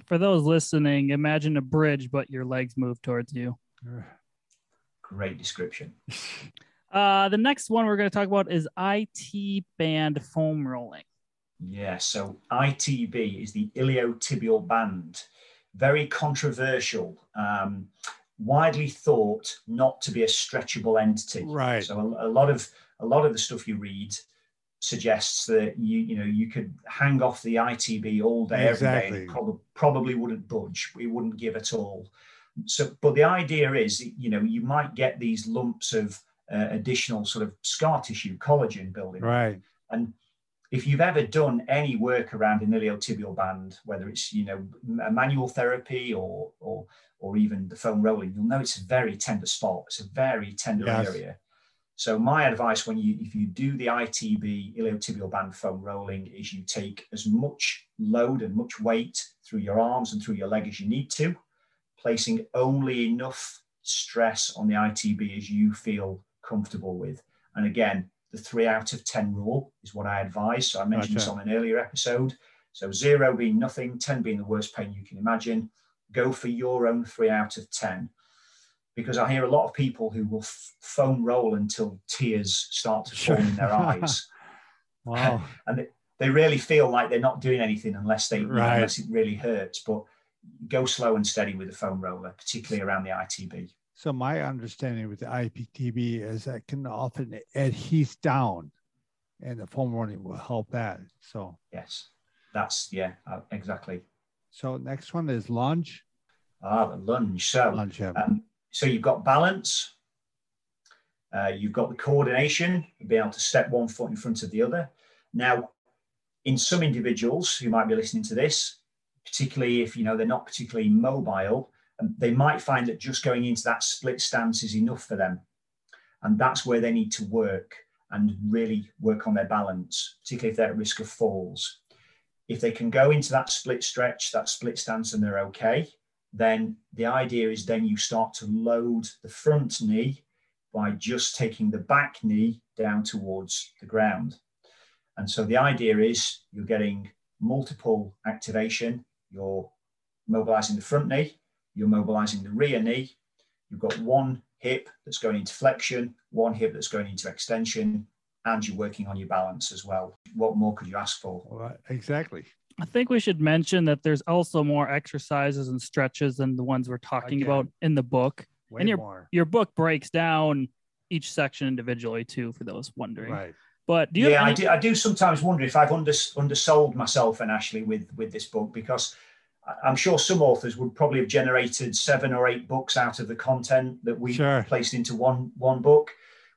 For those listening, imagine a bridge, but your legs move towards you. Great description. Uh, the next one we're going to talk about is I T band foam rolling. Yeah, so I T B is the iliotibial band. Very controversial, um, widely thought not to be a stretchable entity. Right. So a, a lot of a lot of the stuff you read suggests that you you know you could hang off the I T B all day exactly. every day, and prob probably wouldn't budge. It wouldn't give at all. So, but the idea is, you know, you might get these lumps of uh, additional sort of scar tissue, collagen building. Right. And if you've ever done any work around an iliotibial band, whether it's, you know, a manual therapy or, or, or even the foam rolling, you'll know it's a very tender spot. It's a very tender yes. area. So my advice when you, if you do the I T B, iliotibial band foam rolling, is you take as much load and much weight through your arms and through your leg as you need to, placing only enough stress on the I T B as you feel comfortable with. And again, the three out of ten rule is what I advise. So I mentioned okay. this on an earlier episode. So zero being nothing, ten being the worst pain you can imagine. Go for your own three out of ten. Because I hear a lot of people who will foam roll until tears start to form in their eyes. Wow. And they, they really feel like they're not doing anything unless they right. unless it really hurts. But go slow and steady with the foam roller, particularly around the I T B. So my understanding with the I P T B is that can often adhese down, and the foam rolling will help that. So yes, that's yeah, uh, exactly. So next one is lunge. Ah, the lunge. So lunge, yeah. um, so you've got balance. Uh, you've got the coordination, being able to step one foot in front of the other. Now, in some individuals who might be listening to this, particularly if you know they're not particularly mobile, and they might find that just going into that split stance is enough for them, and that's where they need to work and really work on their balance, particularly if they're at risk of falls. If they can go into that split stretch, that split stance, and they're okay, then the idea is then you start to load the front knee by just taking the back knee down towards the ground. And so the idea is you're getting multiple activation. You're mobilizing the front knee, you're mobilizing the rear knee. You've got one hip that's going into flexion, one hip that's going into extension, and you're working on your balance as well. What more could you ask for? Well, exactly. I think we should mention that there's also more exercises and stretches than the ones we're talking Again, about in the book. Way and your, more. Your book breaks down each section individually too, for those wondering. Right. But do you yeah, any- I, do, I do sometimes wonder if I've under, undersold myself and Ashley with, with this book, because I'm sure some authors would probably have generated seven or eight books out of the content that we sure. placed into one, one book.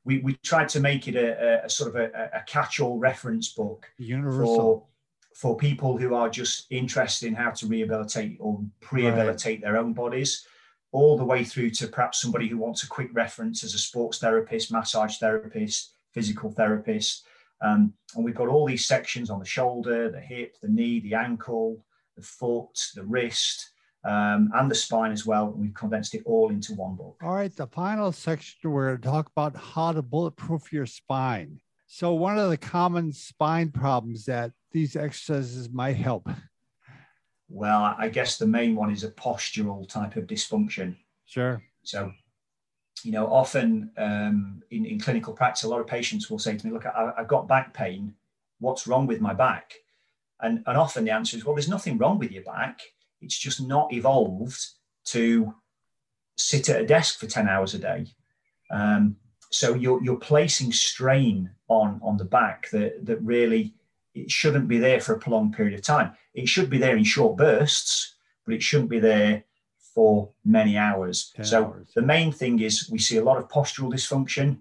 We, we tried to make it a, a, a sort of a, a catch-all reference book Universal. for, for people who are just interested in how to rehabilitate or prehabilitate right. their own bodies, all the way through to perhaps somebody who wants a quick reference as a sports therapist, massage therapist, physical therapist. Um, and we've got all these sections on the shoulder, the hip, the knee, the ankle, the foot, the wrist, Um, and the spine as well. We've condensed it all into one book. All right, the final section, we're going to talk about how to bulletproof your spine. So one of the common spine problems that these exercises might help. Well, I guess the main one is a postural type of dysfunction. Sure. So, you know, often um, in, in clinical practice, a lot of patients will say to me, look, I, I've got back pain. What's wrong with my back? And, and often the answer is, well, there's nothing wrong with your back. It's just not evolved to sit at a desk for ten hours a day. Um, so you're, you're placing strain on, on the back that, that really, it shouldn't be there for a prolonged period of time. It should be there in short bursts, but it shouldn't be there for many hours. So hours. The main thing is we see a lot of postural dysfunction.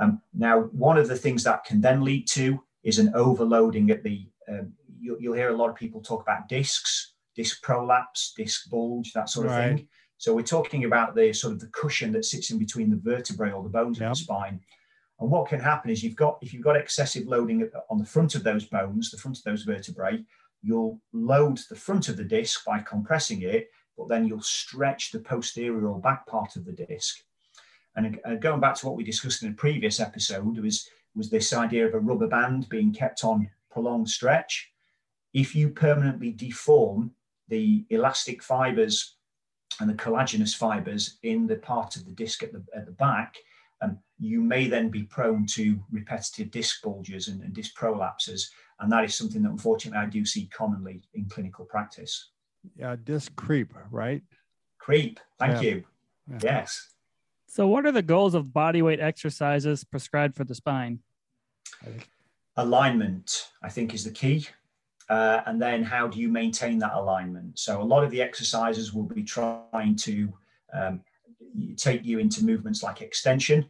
Um, now, one of the things that can then lead to is an overloading at the, um, you, you'll hear a lot of people talk about discs. Disc prolapse, disc bulge, that sort of right. thing. So we're talking about the sort of the cushion that sits in between the vertebrae or the bones yep. of the spine. And what can happen is you've got, if you've got excessive loading on the front of those bones, the front of those vertebrae, you'll load the front of the disc by compressing it, but then you'll stretch the posterior or back part of the disc. And going back to what we discussed in a previous episode, was, was this idea of a rubber band being kept on prolonged stretch. If you permanently deform the elastic fibers and the collagenous fibers in the part of the disc at the, at the back, um, you may then be prone to repetitive disc bulges and, and disc prolapses. And that is something that unfortunately I do see commonly in clinical practice. Yeah, disc creep, right? Creep, thank yeah. you, yeah. yes. So what are the goals of bodyweight exercises prescribed for the spine? Alignment, I think, is the key. Uh, and then how do you maintain that alignment? So a lot of the exercises will be trying to um, take you into movements like extension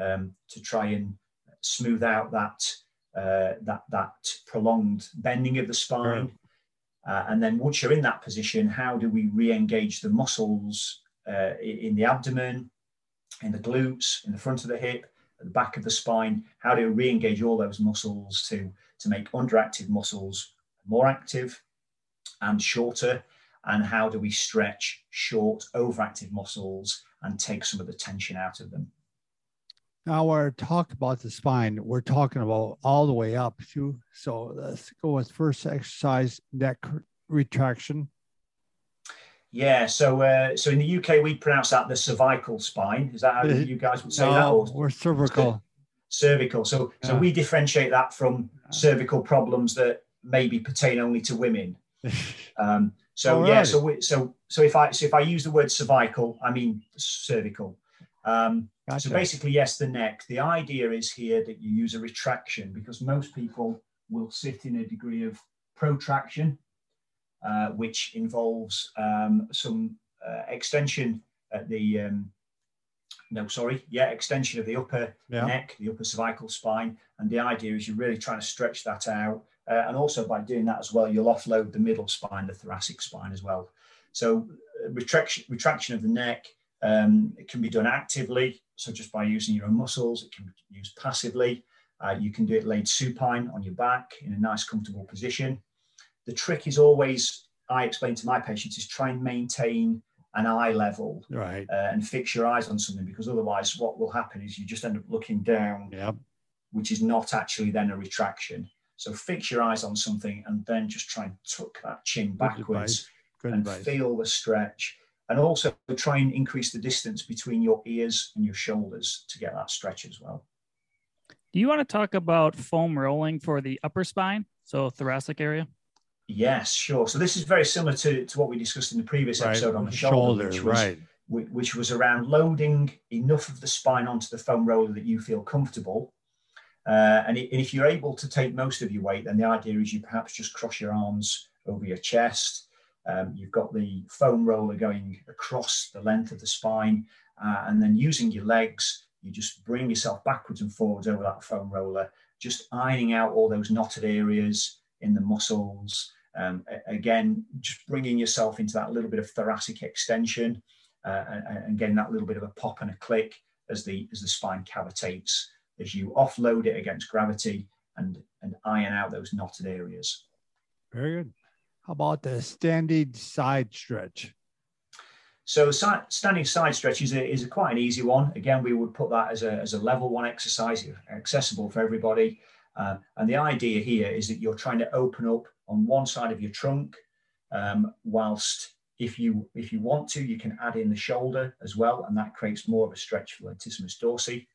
um, to try and smooth out that, uh, that, that prolonged bending of the spine. Uh, and then once you're in that position, how do we re-engage the muscles uh, in the abdomen, in the glutes, in the front of the hip, at the back of the spine? How do you re-engage all those muscles to, to make underactive muscles more active and shorter, and how do we stretch short, overactive muscles and take some of the tension out of them? Now we're talking about the spine. We're talking about all the way up too. So let's go with first exercise, neck retraction. Yeah. So, uh, so in the U K, we pronounce that the cervical spine. Is that how it, you guys would say no, that? Or we're cervical. Cervical. So, yeah. so we differentiate that from yeah. cervical problems that maybe pertain only to women. Um, so right. yeah, so we, so so if I so if I use the word cervical, I mean cervical. Um, gotcha. So basically, yes, the neck. The idea is here that you use a retraction because most people will sit in a degree of protraction, uh, which involves um, some uh, extension at the um, no, sorry, yeah, extension of the upper yeah. neck, the upper cervical spine, and the idea is you're really trying to stretch that out. Uh, and also by doing that as well, you'll offload the middle spine, the thoracic spine as well. So uh, retraction, retraction of the neck, um, it can be done actively. So just by using your own muscles, it can be used passively. Uh, you can do it laid supine on your back in a nice comfortable position. the trick is always, I explain to my patients, is try and maintain an eye level, right, uh, and fix your eyes on something, because otherwise what will happen is you just end up looking down, yep, which is not actually then a retraction. So fix your eyes on something and then just try and tuck that chin backwards and feel the stretch. And also try and increase the distance between your ears and your shoulders to get that stretch as well. Do you want to talk about foam rolling for the upper spine, so thoracic area? Yes, sure. So this is very similar to, to what we discussed in the previous episode, right, on the shoulder, shoulder, which was, right, which was around loading enough of the spine onto the foam roller that you feel comfortable. Uh, and, it, and if you're able to take most of your weight, then the idea is you perhaps just cross your arms over your chest. Um, you've got the foam roller going across the length of the spine, uh, and then using your legs, you just bring yourself backwards and forwards over that foam roller, just ironing out all those knotted areas in the muscles. Um, again, just bringing yourself into that little bit of thoracic extension, uh, and, and getting that little bit of a pop and a click as the, as the spine cavitates, as you offload it against gravity and, and iron out those knotted areas. Very good. How about the standing side stretch? So si- standing side stretch is, a, is a quite an easy one. Again, we would put that as a, as a level one exercise, accessible for everybody. Uh, and the idea here is that you're trying to open up on one side of your trunk, um, whilst if you, if you want to, you can add in the shoulder as well, and that creates more of a stretch for latissimus dorsi.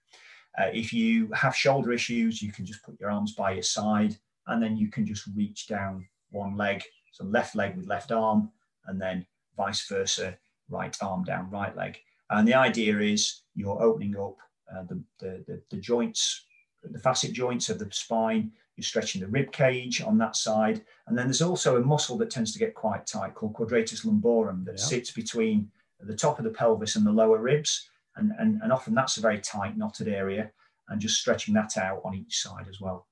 Uh, if you have shoulder issues, you can just put your arms by your side, and then you can just reach down one leg. So left leg with left arm, and then vice versa, right arm down right leg. And the idea is you're opening up uh, the, the, the, the joints, the facet joints of the spine. You're stretching the rib cage on that side. And then there's also a muscle that tends to get quite tight called quadratus lumborum that, yeah, sits between the top of the pelvis and the lower ribs. And, and, and often that's a very tight knotted area, and just stretching that out on each side as well.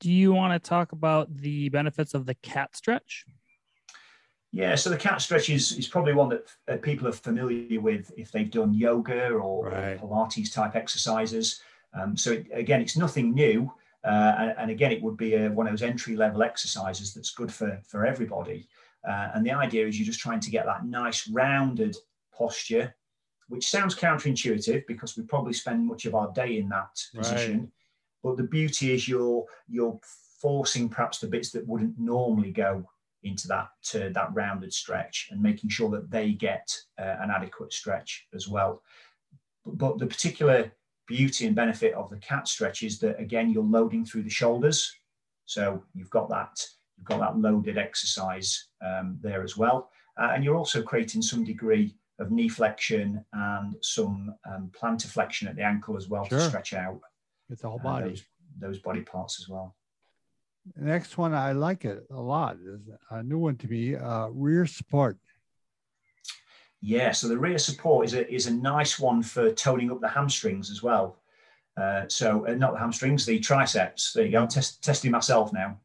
Do you want to talk about the benefits of the cat stretch? Yeah, so the cat stretch is, is probably one that uh, people are familiar with if they've done yoga or, right, or Pilates type exercises. Um, so it, again, it's nothing new. Uh, and, and again, it would be a, one of those entry level exercises that's good for, for everybody. Uh, and the idea is you're just trying to get that nice rounded posture, which sounds counterintuitive because we probably spend much of our day in that position. Right. But the beauty is you're, you're forcing perhaps the bits that wouldn't normally go into that, to that rounded stretch, and making sure that they get uh, an adequate stretch as well. But, but the particular beauty and benefit of the cat stretch is that, again, you're loading through the shoulders. So you've got that, you've got that loaded exercise um, there as well. Uh, and you're also creating some degree of knee flexion and some um, plantar flexion at the ankle as well, sure, to stretch out. It's the whole body, uh, those, those body parts as well. The next one, I like it a lot. It's a new one to me, uh, rear support. Yeah, so the rear support is a, is a nice one for toning up the hamstrings as well. Uh, so, uh, not the hamstrings, the triceps. There you go, I'm test, testing myself now.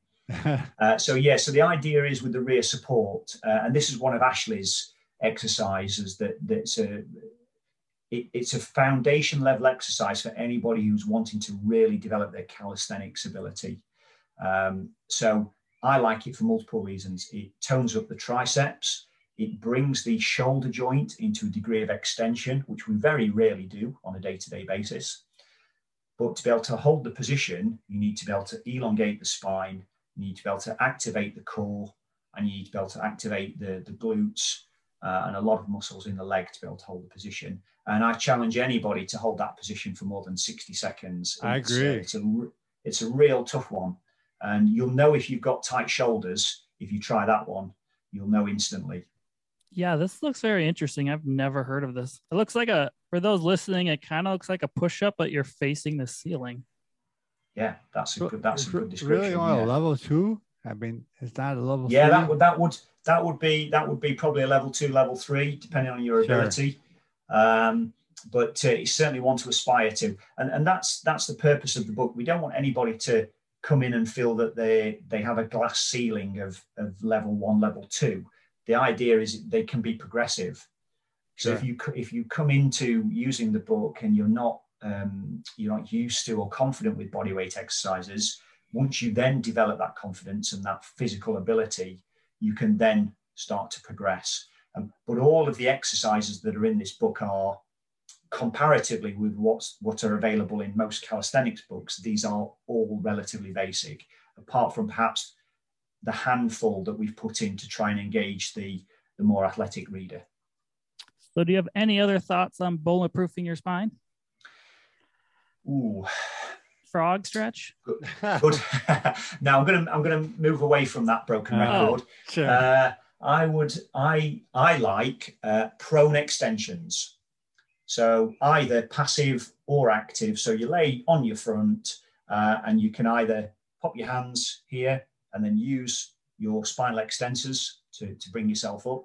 uh, so, yeah, so the idea is with the rear support, uh, and this is one of Ashley's exercises that, that's a... It's a foundation level exercise for anybody who's wanting to really develop their calisthenics ability. Um, so I like it for multiple reasons. It tones up the triceps. It brings the shoulder joint into a degree of extension, which we very rarely do on a day-to-day basis. But to be able to hold the position, you need to be able to elongate the spine. You need to be able to activate the core, and you need to be able to activate the, the glutes. Uh, and a lot of muscles in the leg to be able to hold the position. And I challenge anybody to hold that position for more than sixty seconds. It's, I agree. Uh, it's, a, it's a real tough one. And you'll know if you've got tight shoulders, if you try that one, you'll know instantly. Yeah, this looks very interesting. I've never heard of this. It looks like a, for those listening, it kind of looks like a push-up, but you're facing the ceiling. Yeah, that's a good, that's a good description. Really on yeah. a level two? I mean, is that a level yeah, three? Yeah, that would, that would... That would be that would be probably a level two, level three, depending on your ability. Sure. Um, but uh, it's certainly one to aspire to, and and that's that's the purpose of the book. We don't want anybody to come in and feel that they they have a glass ceiling of of level one, level two. The idea is they can be progressive. So sure. if you if you come into using the book and you're not um, you're not used to or confident with bodyweight exercises, Once you then develop that confidence and that physical ability, you can then start to progress. Um, but all of the exercises that are in this book are comparatively with what's, what are available in most calisthenics books. These are all relatively basic, apart from perhaps the handful that we've put in to try and engage the, the more athletic reader. So do you have any other thoughts on bulletproofing your spine? Ooh. Frog stretch. Good. Good. Now I'm gonna I'm gonna move away from that broken record. Oh, sure. uh, I would I I like uh, prone extensions, so either passive or active. So you lay on your front uh, and you can either pop your hands here and then use your spinal extensors to to bring yourself up.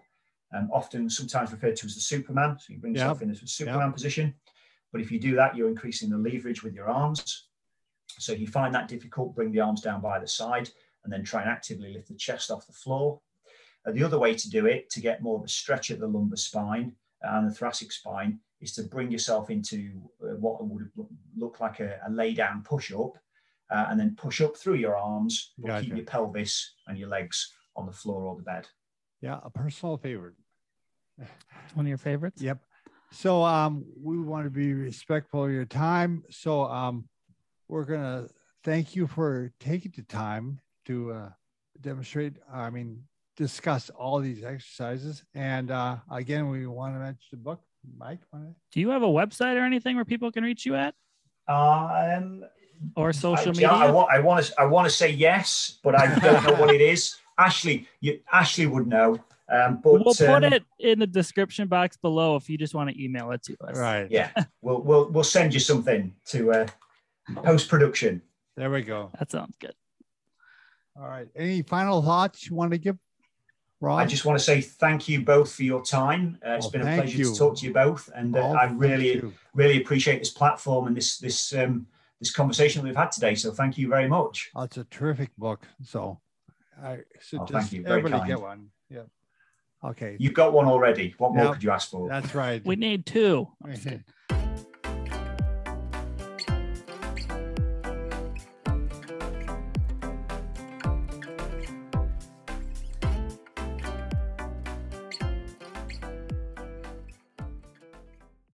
Um, often sometimes referred to as the Superman. So you bring yourself yep. in a Superman yep. position. But if you do that, you're increasing the leverage with your arms. So if you find that difficult, bring the arms down by the side and then try and actively lift the chest off the floor. Uh, the other way to do it, to get more of a stretch at the lumbar spine and the thoracic spine, is to bring yourself into uh, what would look like a, a lay down push up uh, and then push up through your arms, but gotcha. keep your pelvis and your legs on the floor or the bed. Yeah, a personal favorite. One of your favorites? Yep. So um, we want to be respectful of your time. So um, we're going to thank you for taking the time to uh, demonstrate, I mean, discuss all these exercises. And uh, again, we want to mention the book. Mike, wanna... do you have a website or anything where people can reach you at? Um, or social I, media? I, I want to I want to say yes, but I don't know what it is. Ashley, you, Ashley would know. Um, but, we'll put um, it in the description box below if you just want to email it to us. Right. Yeah. We'll we'll we'll send you something to uh, post production. There we go. That sounds good. All right. Any final thoughts you want to give, Ross? I just want to say thank you both for your time. Uh, it's well, been a pleasure you. to talk to you both, and uh, oh, I really really appreciate this platform and this this um, this conversation that we've had today. So thank you very much. Oh, it's a terrific book. So I suggest oh, thank you. Very everybody kind. get one. Yeah. Okay. You've got one already. What yep. more could you ask for? That's right. We need two.